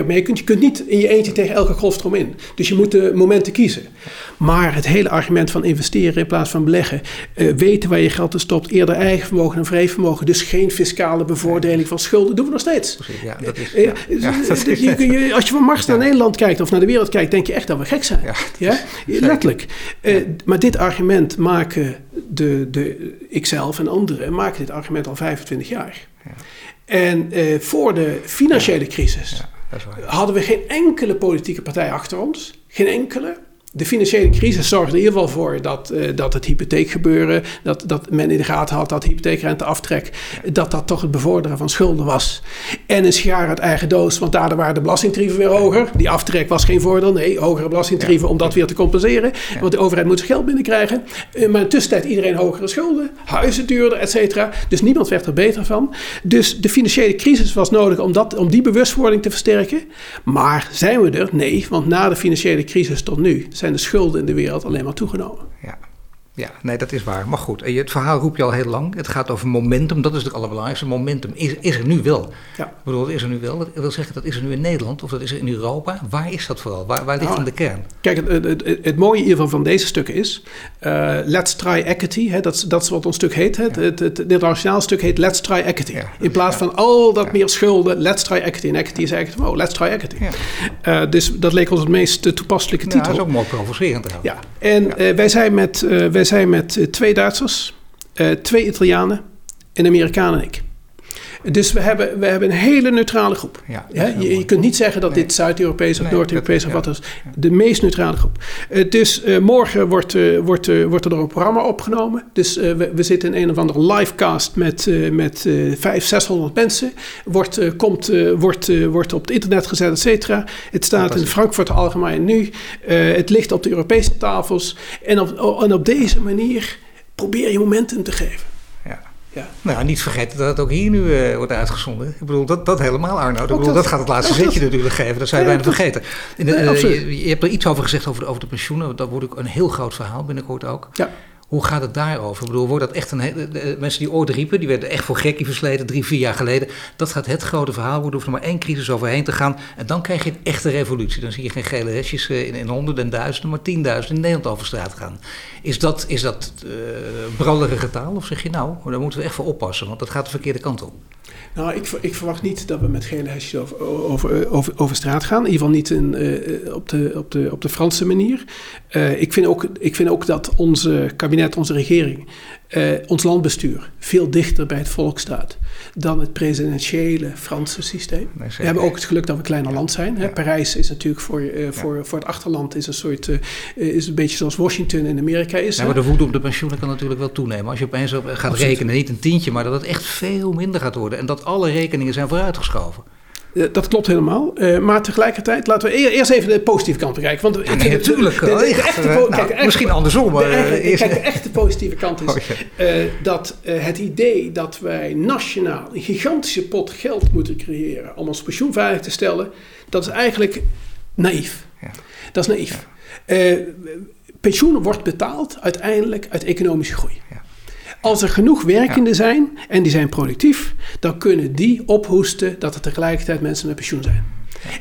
op mee kunt. Je kunt niet in je eentje tegen elke golfstroom in. Dus je moet de momenten kiezen. Maar het hele argument van investeren in plaats van beleggen. Weten waar je geld in stopt. Eerder eigen vermogen dan vreemd vermogen. Dus geen fiscale bevoordeling van schulden. Doen we nog steeds. Als je van Mars naar Nederland kijkt of naar de wereld kijkt, denk je echt dat we gek zijn. Letterlijk. Maar dit argument maken ikzelf en anderen maken dit argument al 25 jaar. Ja. En voor de financiële crisis hadden we geen enkele politieke partij achter ons. Geen enkele. De financiële crisis zorgde er in ieder geval voor dat het hypotheekgebeuren, dat men in de gaten had dat hypotheekrenteaftrek, dat toch het bevorderen van schulden was. En een schaar uit eigen doos, want daardoor waren de belastingtarieven weer hoger. Die aftrek was geen voordeel, nee, hogere belastingtarieven om dat weer te compenseren. Want de overheid moet zijn geld binnenkrijgen. Maar in de tussentijd iedereen hogere schulden, huizen duurder, et cetera. Dus niemand werd er beter van. Dus de financiële crisis was nodig om die bewustwording te versterken. Maar zijn we er? Nee, want na de financiële crisis tot nu zijn de schulden in de wereld alleen maar toegenomen. Ja, nee, dat is waar. Maar goed, het verhaal roep je al heel lang. Het gaat over momentum, dat is het allerbelangrijkste. Momentum is er nu wel. Ja. Ik bedoel, is er nu wel. Dat wil zeggen, dat is er nu in Nederland of dat is er in Europa. Waar is dat vooral? Waar ligt dan de kern? Kijk, het mooie in ieder geval van deze stukken is Let's try equity. Hè, dat is wat ons stuk heet. Hè. Het internationaal stuk heet Let's try equity. Ja, in plaats van al dat meer schulden, Let's try equity. En equity is eigenlijk, Let's try equity. Ja. Dus dat leek ons het meest toepasselijke titel. Dat is ook mooi provocerend. Ja. En wij zijn met twee Duitsers, twee Italianen, een Amerikaan en ik. Dus we hebben een hele neutrale groep. Ja, je kunt niet zeggen dat dit Zuid-Europees of Noord-Europees of wat is. De meest neutrale groep. Dus morgen wordt er een programma opgenomen. Dus we zitten in een of andere livecast met 500-600 mensen. Wordt op het internet gezet, et cetera. Het staat in de Frankfurter Allgemeine nu. Het ligt op de Europese tafels. En op deze manier probeer je momentum te geven. Ja. Nou, niet vergeten dat het ook hier nu wordt uitgezonden. Ik bedoel, dat helemaal, Arnoud. Dat gaat het laatste zetje natuurlijk geven. Dat zijn bijna vergeten. Je hebt er iets over gezegd over de pensioenen. Dat wordt ook een heel groot verhaal binnenkort ook. Ja. Hoe gaat het daarover? Ik bedoel, wordt dat echt mensen die ooit riepen, die werden echt voor gekkie versleten 3-4 jaar geleden. Dat gaat het grote verhaal worden. Er hoeft er maar één crisis overheen te gaan. En dan krijg je een echte revolutie. Dan zie je geen gele hesjes in honderden en duizenden, maar 10.000 in Nederland over straat gaan. Is dat brallerige taal? Of zeg je nou, daar moeten we echt voor oppassen, want dat gaat de verkeerde kant op. Nou, ik verwacht niet dat we met gele hesjes over straat gaan. In ieder geval niet op de Franse manier. Ik vind ook dat onze kabinet, onze regering, ons landbestuur veel dichter bij het volk staat dan het presidentiële Franse systeem. Nee, we hebben ook het geluk dat we een kleiner land zijn. Hè? Ja. Parijs is natuurlijk voor het achterland is is een beetje zoals Washington in Amerika is. Ja, maar de voet op de pensioenen kan natuurlijk wel toenemen. Als je opeens op gaat rekenen, niet een tientje, maar dat het echt veel minder gaat worden. En dat alle rekeningen zijn vooruitgeschoven. Dat klopt helemaal. Maar tegelijkertijd laten we eerst even de positieve kant bekijken. Want natuurlijk. Misschien andersom. Kijk, de echte positieve kant is dat het idee dat wij nationaal een gigantische pot geld moeten creëren om ons pensioen veilig te stellen, dat is eigenlijk naïef. Ja. Dat is naïef. Ja. Pensioen wordt betaald uiteindelijk uit economische groei. Ja. Als er genoeg werkenden zijn en die zijn productief, dan kunnen die ophoesten dat er tegelijkertijd mensen met pensioen zijn.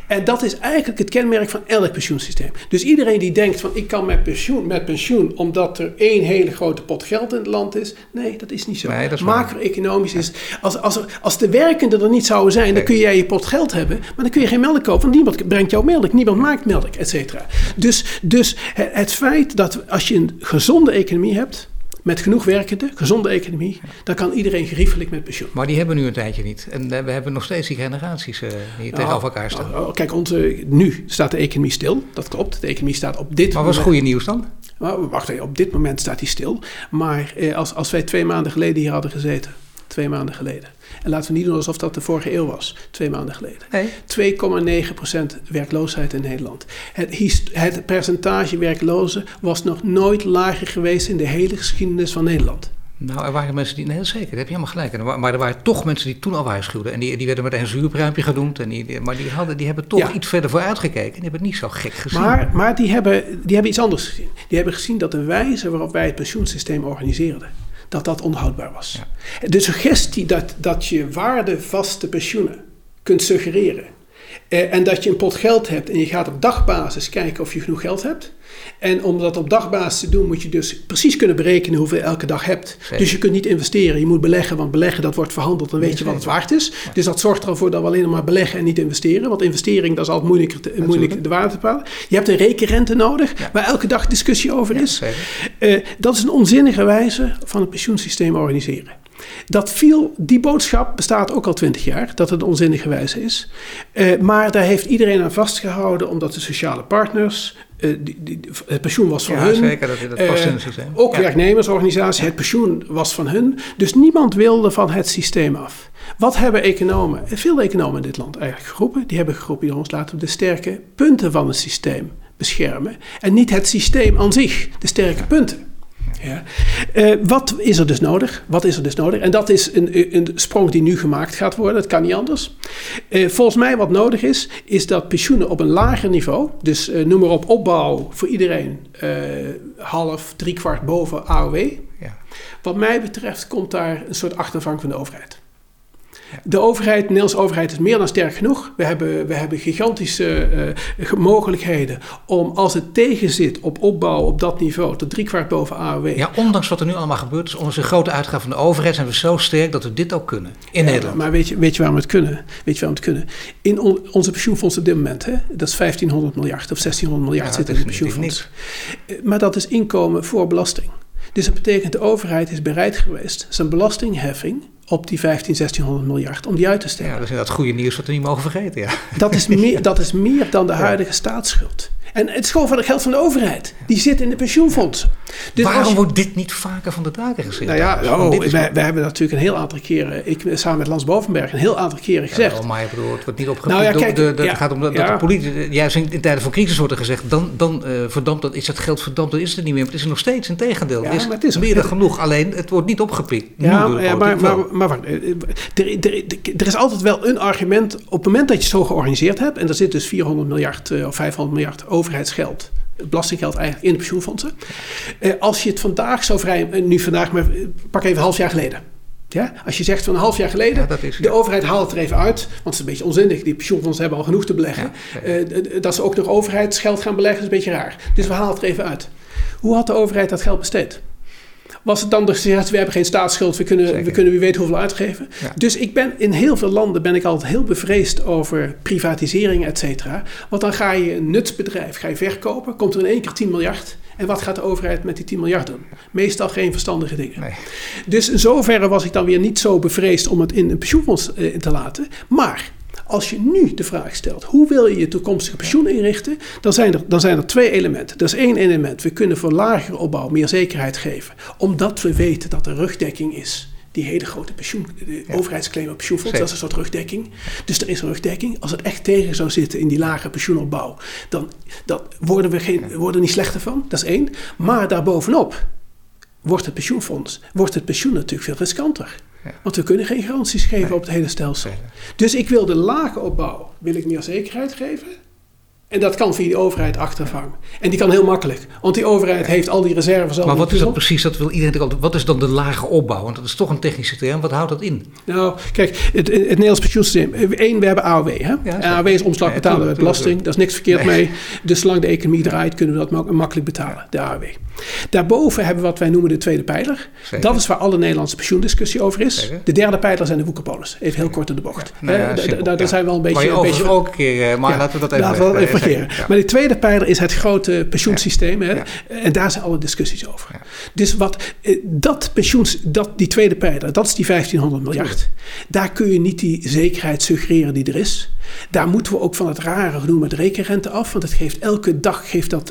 En dat is eigenlijk het kenmerk van elk pensioensysteem. Dus iedereen die denkt van ik kan met pensioen omdat er één hele grote pot geld in het land is. Nee, dat is niet zo. Nee, macro-economisch is als de werkenden er niet zouden zijn, dan kun jij je pot geld hebben, maar dan kun je geen melk kopen, want niemand brengt jouw melk, niemand maakt melk, et cetera. Dus het feit dat als je een gezonde economie hebt, met genoeg werkende, gezonde economie, dan kan iedereen geriefelijk met pensioen. Maar die hebben we nu een tijdje niet. En we hebben nog steeds die generaties hier tegenover elkaar staan. Kijk, nu staat de economie stil, dat klopt. De economie staat op dit moment... Maar wat is het goede nieuws dan? Wacht even, op dit moment staat die stil. Maar als wij 2 maanden geleden hier hadden gezeten, 2 maanden geleden... En laten we niet doen alsof dat de vorige eeuw was, 2 maanden geleden. Nee. 2,9% werkloosheid in Nederland. Het percentage werklozen was nog nooit lager geweest in de hele geschiedenis van Nederland. Nou, er waren mensen die... Nee, zeker, daar heb je helemaal gelijk. Maar er waren toch mensen die toen al waarschuwden. En die werden meteen een zuurpruimpje genoemd. En die hebben toch iets verder vooruit gekeken. Die hebben het niet zo gek gezien. Maar die hebben iets anders gezien. Die hebben gezien dat de wijze waarop wij het pensioensysteem organiseerden, dat onhoudbaar was. Ja. De suggestie dat je waardevaste pensioenen kunt suggereren, en dat je een pot geld hebt en je gaat op dagbasis kijken of je genoeg geld hebt. En om dat op dagbasis te doen moet je dus precies kunnen berekenen hoeveel je elke dag hebt. Zeker. Dus je kunt niet investeren, je moet beleggen, want beleggen dat wordt verhandeld, dan weet je wat het waard is. Ja. Dus dat zorgt er al voor dat we alleen maar beleggen en niet investeren, want investering dat is altijd moeilijk de waarde te bepalen. Je hebt een rekenrente nodig, waar elke dag discussie over is. Dat is een onzinnige wijze van het pensioensysteem organiseren. Die boodschap bestaat ook al 20 jaar, dat het een onzinnige wijze is. Maar daar heeft iedereen aan vastgehouden, omdat de sociale partners, het pensioen was van hun. Zeker, dat past in het systeem. Ook werknemersorganisaties, het pensioen was van hun. Dus niemand wilde van het systeem af. Wat hebben economen, veel economen in dit land eigenlijk geroepen? Die hebben geroepen, jongens, laten we de sterke punten van het systeem beschermen. En niet het systeem aan zich, de sterke punten. Ja. Wat is er dus nodig? En dat is een sprong die nu gemaakt gaat worden. Dat kan niet anders. Volgens mij wat nodig is, is dat pensioenen op een lager niveau, dus noem maar op opbouw voor iedereen, half, driekwart boven AOW. Ja. Wat mij betreft komt daar een soort achtervang van de overheid. De overheid, de Nederlandse overheid, is meer dan sterk genoeg. We hebben gigantische mogelijkheden om, als het tegenzit op opbouw op dat niveau, tot 3/4 boven AOW. Ja, ondanks wat er nu allemaal gebeurt, is onze grote uitgaven van de overheid, zijn we zo sterk dat we dit ook kunnen in Nederland. Maar weet je waarom we het kunnen? In onze pensioenfonds op dit moment, dat is 1500 miljard of 1600 miljard zit in het pensioenfonds. Maar dat is inkomen voor belasting. Dus dat betekent de overheid is bereid geweest zijn belastingheffing op die 1600 miljard, om die uit te stellen. Ja, dat is dat goede nieuws wat we niet mogen vergeten, ja. Dat is meer dan de huidige staatsschuld. En het is gewoon van het geld van de overheid. Die zit in de pensioenfonds. Dus waarom wordt dit niet vaker van de daken gezet? Nou ja, wij hebben natuurlijk een heel aantal keren, ik samen met Lans Bovenberg, een heel aantal keren gezegd. Ja, maar ik bedoel, het wordt niet opgepikt. Nou ja, het gaat om dat de politie, juist in tijden van crisis wordt er gezegd, dan is het er niet meer. Maar het is er nog steeds, in tegendeel. Ja, het is meer dan genoeg, alleen het wordt niet opgepikt. Er is altijd wel een argument, op het moment dat je het zo georganiseerd hebt, en er zit dus 400 miljard of 500 miljard overheidsgeld, belastinggeld eigenlijk, in de pensioenfondsen. Als je het vandaag zou pak even een half jaar geleden. Ja? Als je zegt van een half jaar geleden, de overheid haalt het er even uit, want het is een beetje onzinnig. Die pensioenfondsen hebben al genoeg te beleggen. Dat ze ook nog overheidsgeld gaan beleggen is een beetje raar. Dus we halen het er even uit. Hoe had de overheid dat geld besteed? Was het dan gezegd, we hebben geen staatsschuld, we kunnen wie weet hoeveel uitgeven. Ja. Dus in heel veel landen ben ik altijd heel bevreesd over privatisering, et cetera. Want dan ga je een nutsbedrijf verkopen, komt er in één keer 10 miljard. En wat gaat de overheid met die 10 miljard doen? Meestal geen verstandige dingen. Nee. Dus in zoverre was ik dan weer niet zo bevreesd om het in een pensioenfonds te laten. Maar als je nu de vraag stelt, hoe wil je je toekomstige pensioen inrichten? Dan zijn er 2 elementen. Dat is 1 element. We kunnen voor lagere opbouw meer zekerheid geven. Omdat we weten dat er rugdekking is. Die hele grote overheidsclaim op pensioenfonds, dat is een soort rugdekking. Dus er is rugdekking. Als het echt tegen zou zitten in die lage pensioenopbouw, dan worden we niet slechter van. Dat is 1. Maar daarbovenop wordt het pensioen natuurlijk veel riskanter. Ja. Want we kunnen geen garanties geven op het hele stelsel. Nee. Dus ik wil de lage opbouw, meer zekerheid geven. En dat kan via de overheid achtervangen. En die kan heel makkelijk. Want die overheid heeft al die reserves al. Maar wat is dat precies? Dat wil iedereen. Wat is dan de lage opbouw? Want dat is toch een technische term. Wat houdt dat in? Nou, kijk, het Nederlands pensioensysteem. 1, we hebben AOW. Hè? Ja, en AOW is omslag betalen met belasting. Daar is niks verkeerd mee. Dus zolang de economie draait, kunnen we dat makkelijk betalen, de AOW. Daarboven hebben we wat wij noemen de tweede pijler. Zeker. Dat is waar alle Nederlandse pensioendiscussie over is. Zeker. De derde pijler zijn de woekerpolissen. Even heel kort in de bocht. Ja. Daar zijn we wel een beetje... Maar je ook een keer... Maar ja, laten we dat even parkeren. Ja. Maar de tweede pijler is het grote pensioensysteem. Ja. Hè? Ja. En daar zijn alle discussies over. Ja. Dus die tweede pijler, dat is die 1500 miljard. Daar kun je niet die zekerheid suggereren die er is. Daar moeten we ook van het rare gedoe met rekenrente af. Want het geeft elke dag... Maakt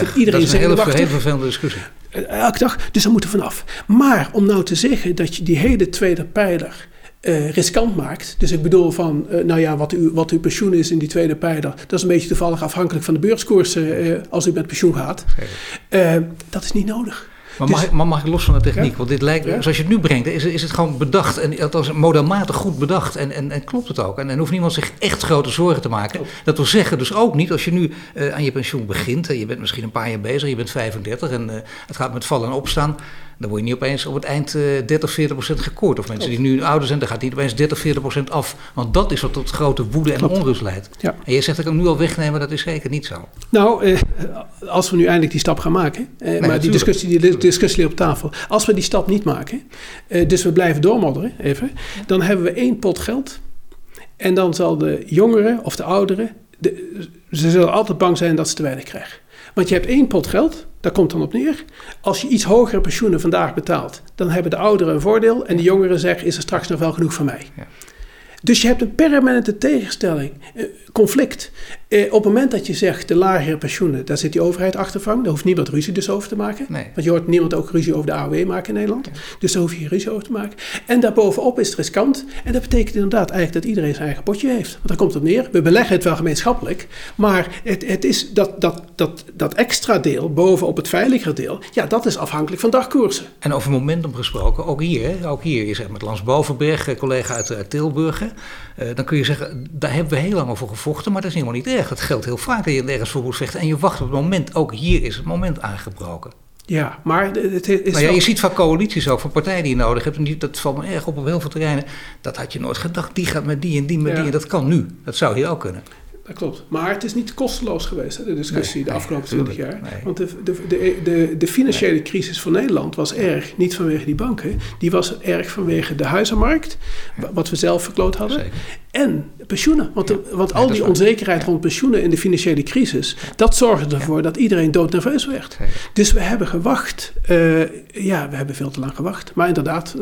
het iedereen zenuwachtig. Dat is een heel vervelende discussie. Elke dag. Dus daar moeten we vanaf. Maar om nou te zeggen dat je die hele tweede pijler... riskant maakt. Dus ik bedoel van, wat uw pensioen is in die tweede pijler, dat is een beetje toevallig afhankelijk van de beurskoersen als u met pensioen gaat. Dat is niet nodig. Maar, dus, mag ik los van de techniek? Ja? Want dit lijkt, zoals je het nu brengt, is het gewoon bedacht. En althans modamatig goed bedacht. En klopt het ook? En hoeft niemand zich echt grote zorgen te maken. Klopt. Dat wil zeggen dus ook niet, als je nu aan je pensioen begint. Je bent misschien een paar jaar bezig, je bent 35 en het gaat met vallen en opstaan. Dan word je niet opeens op het eind 30-40% gekoord. Of mensen die nu ouder zijn, daar gaat niet opeens 30-40% af. Want dat is wat tot grote woede en onrust leidt. Ja. En je zegt dat ik hem nu al wegnemen, dat is zeker niet zo. Nou, als we nu eindelijk die stap gaan maken. Maar die discussie ligt op tafel. Als we die stap niet maken, dus we blijven doormodderen even. Dan hebben we één pot geld. En dan zal de jongeren of de ouderen, ze zullen altijd bang zijn dat ze te weinig krijgen. Want je hebt één pot geld, daar komt dan op neer. Als je iets hogere pensioenen vandaag betaalt, dan hebben de ouderen een voordeel en de jongeren zeggen, is er straks nog wel genoeg voor mij? Ja. Dus je hebt een permanente tegenstelling, conflict. Op het moment dat je zegt, de lagere pensioenen, daar zit die overheid achter van. Daar hoeft niemand ruzie dus over te maken. Nee. Want je hoort niemand ook ruzie over de AOW maken in Nederland. Ja. Dus daar hoef je geen ruzie over te maken. En daarbovenop is het riskant. En dat betekent inderdaad eigenlijk dat iedereen zijn eigen potje heeft. Want daar komt het neer. We beleggen het wel gemeenschappelijk. Maar het is dat extra deel bovenop het veiligere deel. Ja, dat is afhankelijk van dagkoersen. En over momentum gesproken, ook hier. Je zegt met Lans Bovenberg, collega uit Tilburg. Dan kun je zeggen, daar hebben we heel lang over gevochten, maar dat is helemaal niet erg. Dat geldt heel vaak dat je ergens voor moet vechten en je wacht op het moment. Ook hier is het moment aangebroken. Ja, maar het is... Nou ja, je ziet van coalities ook, van partijen die je nodig hebt. En dat valt me erg op heel veel terreinen. Dat had je nooit gedacht, die gaat met die en die met die. En dat kan nu. Dat zou hier ook kunnen. Dat klopt. Maar het is niet kosteloos geweest, hè, de discussie de afgelopen 20 jaar. Nee. Want de financiële crisis voor Nederland was erg, niet vanwege die banken. Die was erg vanwege de huizenmarkt, wat we zelf verkloot hadden. Zeker. En pensioenen. Want al die onzekerheid rond pensioenen in de financiële crisis, dat zorgde ervoor dat iedereen doodnerveus werd. Zeker. Dus we hebben gewacht. We hebben veel te lang gewacht. Maar inderdaad,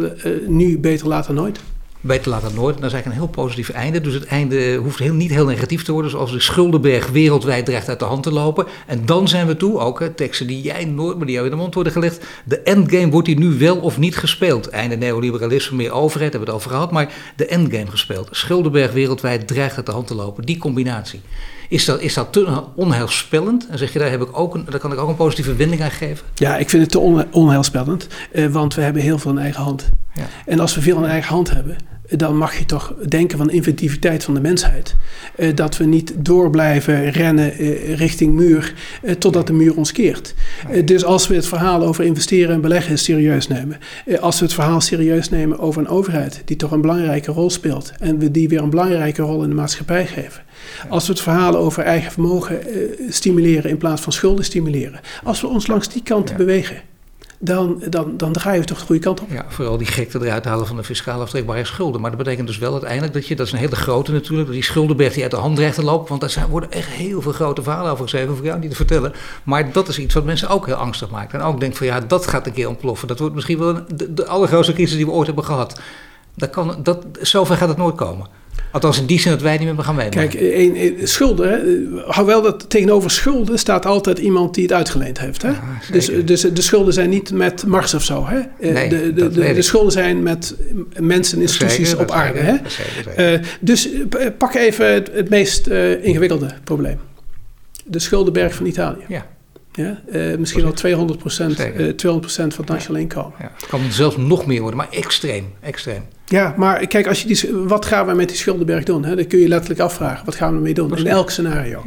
nu beter laat dan nooit. Beter laat dan nooit. En dat is eigenlijk een heel positief einde. Dus het einde hoeft niet heel negatief te worden. Zoals de schuldenberg wereldwijd dreigt uit de hand te lopen. En dan zijn we toe, ook teksten die jij nooit, maar die jou in de mond worden gelegd. De endgame wordt hier nu wel of niet gespeeld. Einde neoliberalisme, meer overheid, hebben we het over gehad. Maar de endgame gespeeld. Schuldenberg wereldwijd dreigt uit de hand te lopen. Die combinatie. Is dat te onheilspellend? En zeg je, daar kan ik ook een positieve wending aan geven? Ja, ik vind het te onheilspellend. Want we hebben heel veel in eigen hand. Ja. En als we veel in eigen hand hebben, dan mag je toch denken van de inventiviteit van de mensheid. Dat we niet door blijven rennen richting muur, totdat de muur ons keert. Dus als we het verhaal over investeren en beleggen serieus nemen. Als we het verhaal serieus nemen over een overheid die toch een belangrijke rol speelt. En we die weer een belangrijke rol in de maatschappij geven. Als we het verhaal over eigen vermogen stimuleren in plaats van schulden stimuleren. Als we ons langs die kant bewegen. Dan draaien we toch de goede kant op. Ja, vooral die gekte eruit halen van de fiscale aftrekbare schulden. Maar dat betekent dus wel uiteindelijk dat is een hele grote natuurlijk, dat die schuldenberg die uit de hand dreigt te lopen, want daar worden echt heel veel grote verhalen over geschreven, hoef ik jou niet te vertellen. Maar dat is iets wat mensen ook heel angstig maakt. En ook denkt van dat gaat een keer ontploffen. Dat wordt misschien wel de allergrootste crisis die we ooit hebben gehad. Zover gaat het nooit komen. Althans in die zin dat wij niet meer gaan meemaken. Kijk, schulden, hoewel dat tegenover schulden staat altijd iemand die het uitgeleend heeft. Hè? Ja, dus de schulden zijn niet met Mars of zo. Hè? Nee, de schulden zijn met mensen en instituties op aarde. Hè? Zeker. Dus pak even het meest ingewikkelde probleem. De schuldenberg van Italië. Ja. Ja, misschien wel 200% van het nationaal inkomen. Ja, het kan zelfs nog meer worden, maar extreem. Ja, maar kijk, als je wat gaan we met die schuldenberg doen? Hè? Dat kun je letterlijk afvragen. Wat gaan we ermee doen? In elk scenario.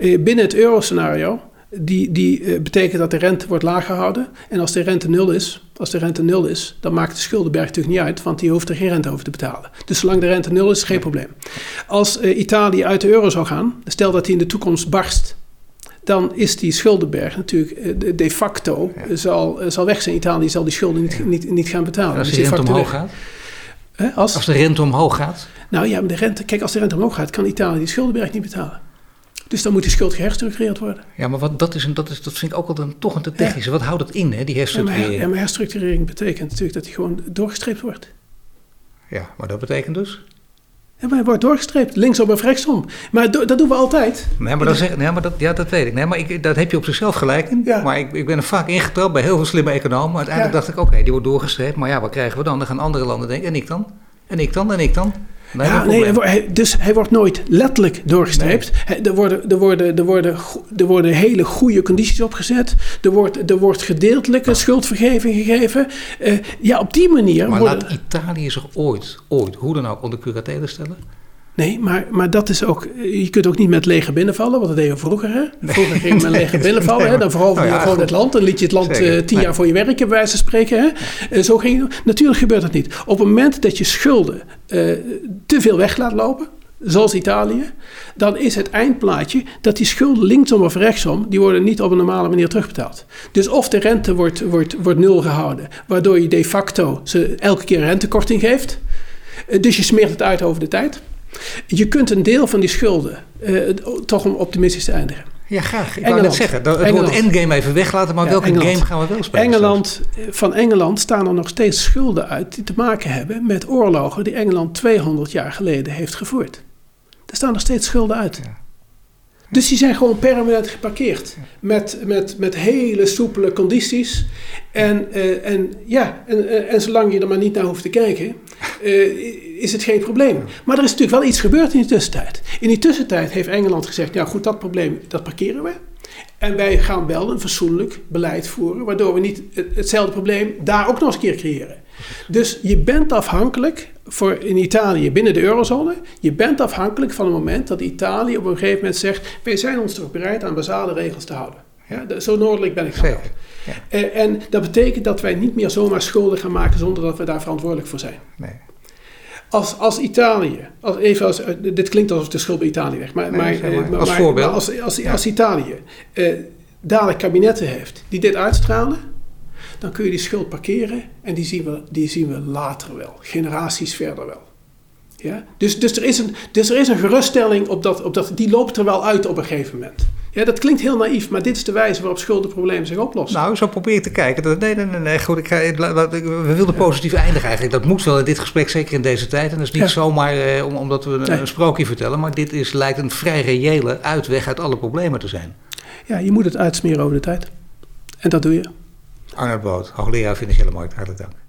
Ja. Binnen het euroscenario, die betekent dat de rente wordt laag gehouden. En als de rente nul is... dan maakt de schuldenberg natuurlijk niet uit, want die hoeft er geen rente over te betalen. Dus zolang de rente nul is, geen probleem. Als Italië uit de euro zou gaan, stel dat die in de toekomst barst, dan is die schuldenberg natuurlijk de facto zal weg zijn. Italië zal die schulden niet gaan betalen. En als de rente omhoog gaat? Als de rente omhoog gaat? Nou ja, de rente, kijk, als de rente omhoog gaat, kan Italië die schuldenberg niet betalen. Dus dan moet die schuld geherstructureerd worden. Ja, maar dat vind ik ook al dan toch een te technische. Wat houdt dat in, die herstructurering? Ja, maar herstructurering betekent natuurlijk dat die gewoon doorgestreept wordt. Ja, maar dat betekent dus? Ja, maar hij wordt doorgestreept, linksom of rechtsom. Maar dat doen we altijd. Nee, maar dat weet ik. Nee, maar dat heb je op zichzelf gelijk in. Ja. Maar ik ben er vaak ingetrapt bij heel veel slimme economen. Uiteindelijk dacht ik, die wordt doorgestreept. Maar ja, wat krijgen we dan? Dan gaan andere landen denken, en ik dan? Dus hij wordt nooit letterlijk doorgestreept. Nee. Er worden hele goede condities opgezet. Er wordt gedeeltelijke schuldvergeving gegeven. Op die manier... Maar laat Italië zich ooit, hoe dan ook, onder curatele stellen? Nee, maar dat is ook... Je kunt ook niet met leger binnenvallen, want dat deden we vroeger. Vroeger ging men leger binnenvallen. Dan veroverde je gewoon het land. Dan liet je het land 10 jaar voor je werk, bij wijze van spreken. Zo ging het. Natuurlijk gebeurt dat niet. Op het moment dat je schulden te veel weg laat lopen, zoals Italië, dan is het eindplaatje dat die schulden linksom of rechtsom, die worden niet op een normale manier terugbetaald. Dus of de rente wordt nul gehouden, waardoor je de facto ze elke keer rentekorting geeft. Dus je smeert het uit over de tijd. Je kunt een deel van die schulden toch om optimistisch te eindigen. Ja, graag. Ik wou net zeggen, het wordt endgame even weglaten, maar welke game gaan we wel spelen? Van Engeland staan er nog steeds schulden uit die te maken hebben met oorlogen die Engeland 200 jaar geleden heeft gevoerd. Er staan nog steeds schulden uit. Ja. Dus die zijn gewoon permanent geparkeerd. Met hele soepele condities. En zolang je er maar niet naar hoeft te kijken, is het geen probleem. Ja. Maar er is natuurlijk wel iets gebeurd in de tussentijd. In die tussentijd heeft Engeland gezegd, ja goed, dat probleem, dat parkeren we. En wij gaan wel een fatsoenlijk beleid voeren, waardoor we niet hetzelfde probleem daar ook nog eens een keer creëren. Dus je bent afhankelijk, in Italië binnen de eurozone, je bent afhankelijk van het moment dat Italië op een gegeven moment zegt, wij zijn ons toch bereid aan basale regels te houden. Ja, zo noordelijk ben ik gaan. Ja. En dat betekent dat wij niet meer zomaar schulden gaan maken zonder dat we daar verantwoordelijk voor zijn. Nee. Als Italië, dit klinkt alsof de schuld bij Italië weg, als Italië dadelijk kabinetten heeft die dit uitstralen, dan kun je die schuld parkeren en die zien we later wel, generaties verder wel. Ja? Dus er is een geruststelling op dat, die loopt er wel uit op een gegeven moment. Ja, dat klinkt heel naïef, maar dit is de wijze waarop schuldenproblemen zich oplossen. Nou, zo probeer ik te kijken. Nee, goed. We wilden positief eindigen eigenlijk. Dat moet wel in dit gesprek, zeker in deze tijd. En dat is niet zomaar omdat we een sprookje vertellen. Maar dit lijkt een vrij reële uitweg uit alle problemen te zijn. Ja, je moet het uitsmeren over de tijd. En dat doe je. Arnoud Boot, hoogleraar Financiële Markt. Hartelijk dank.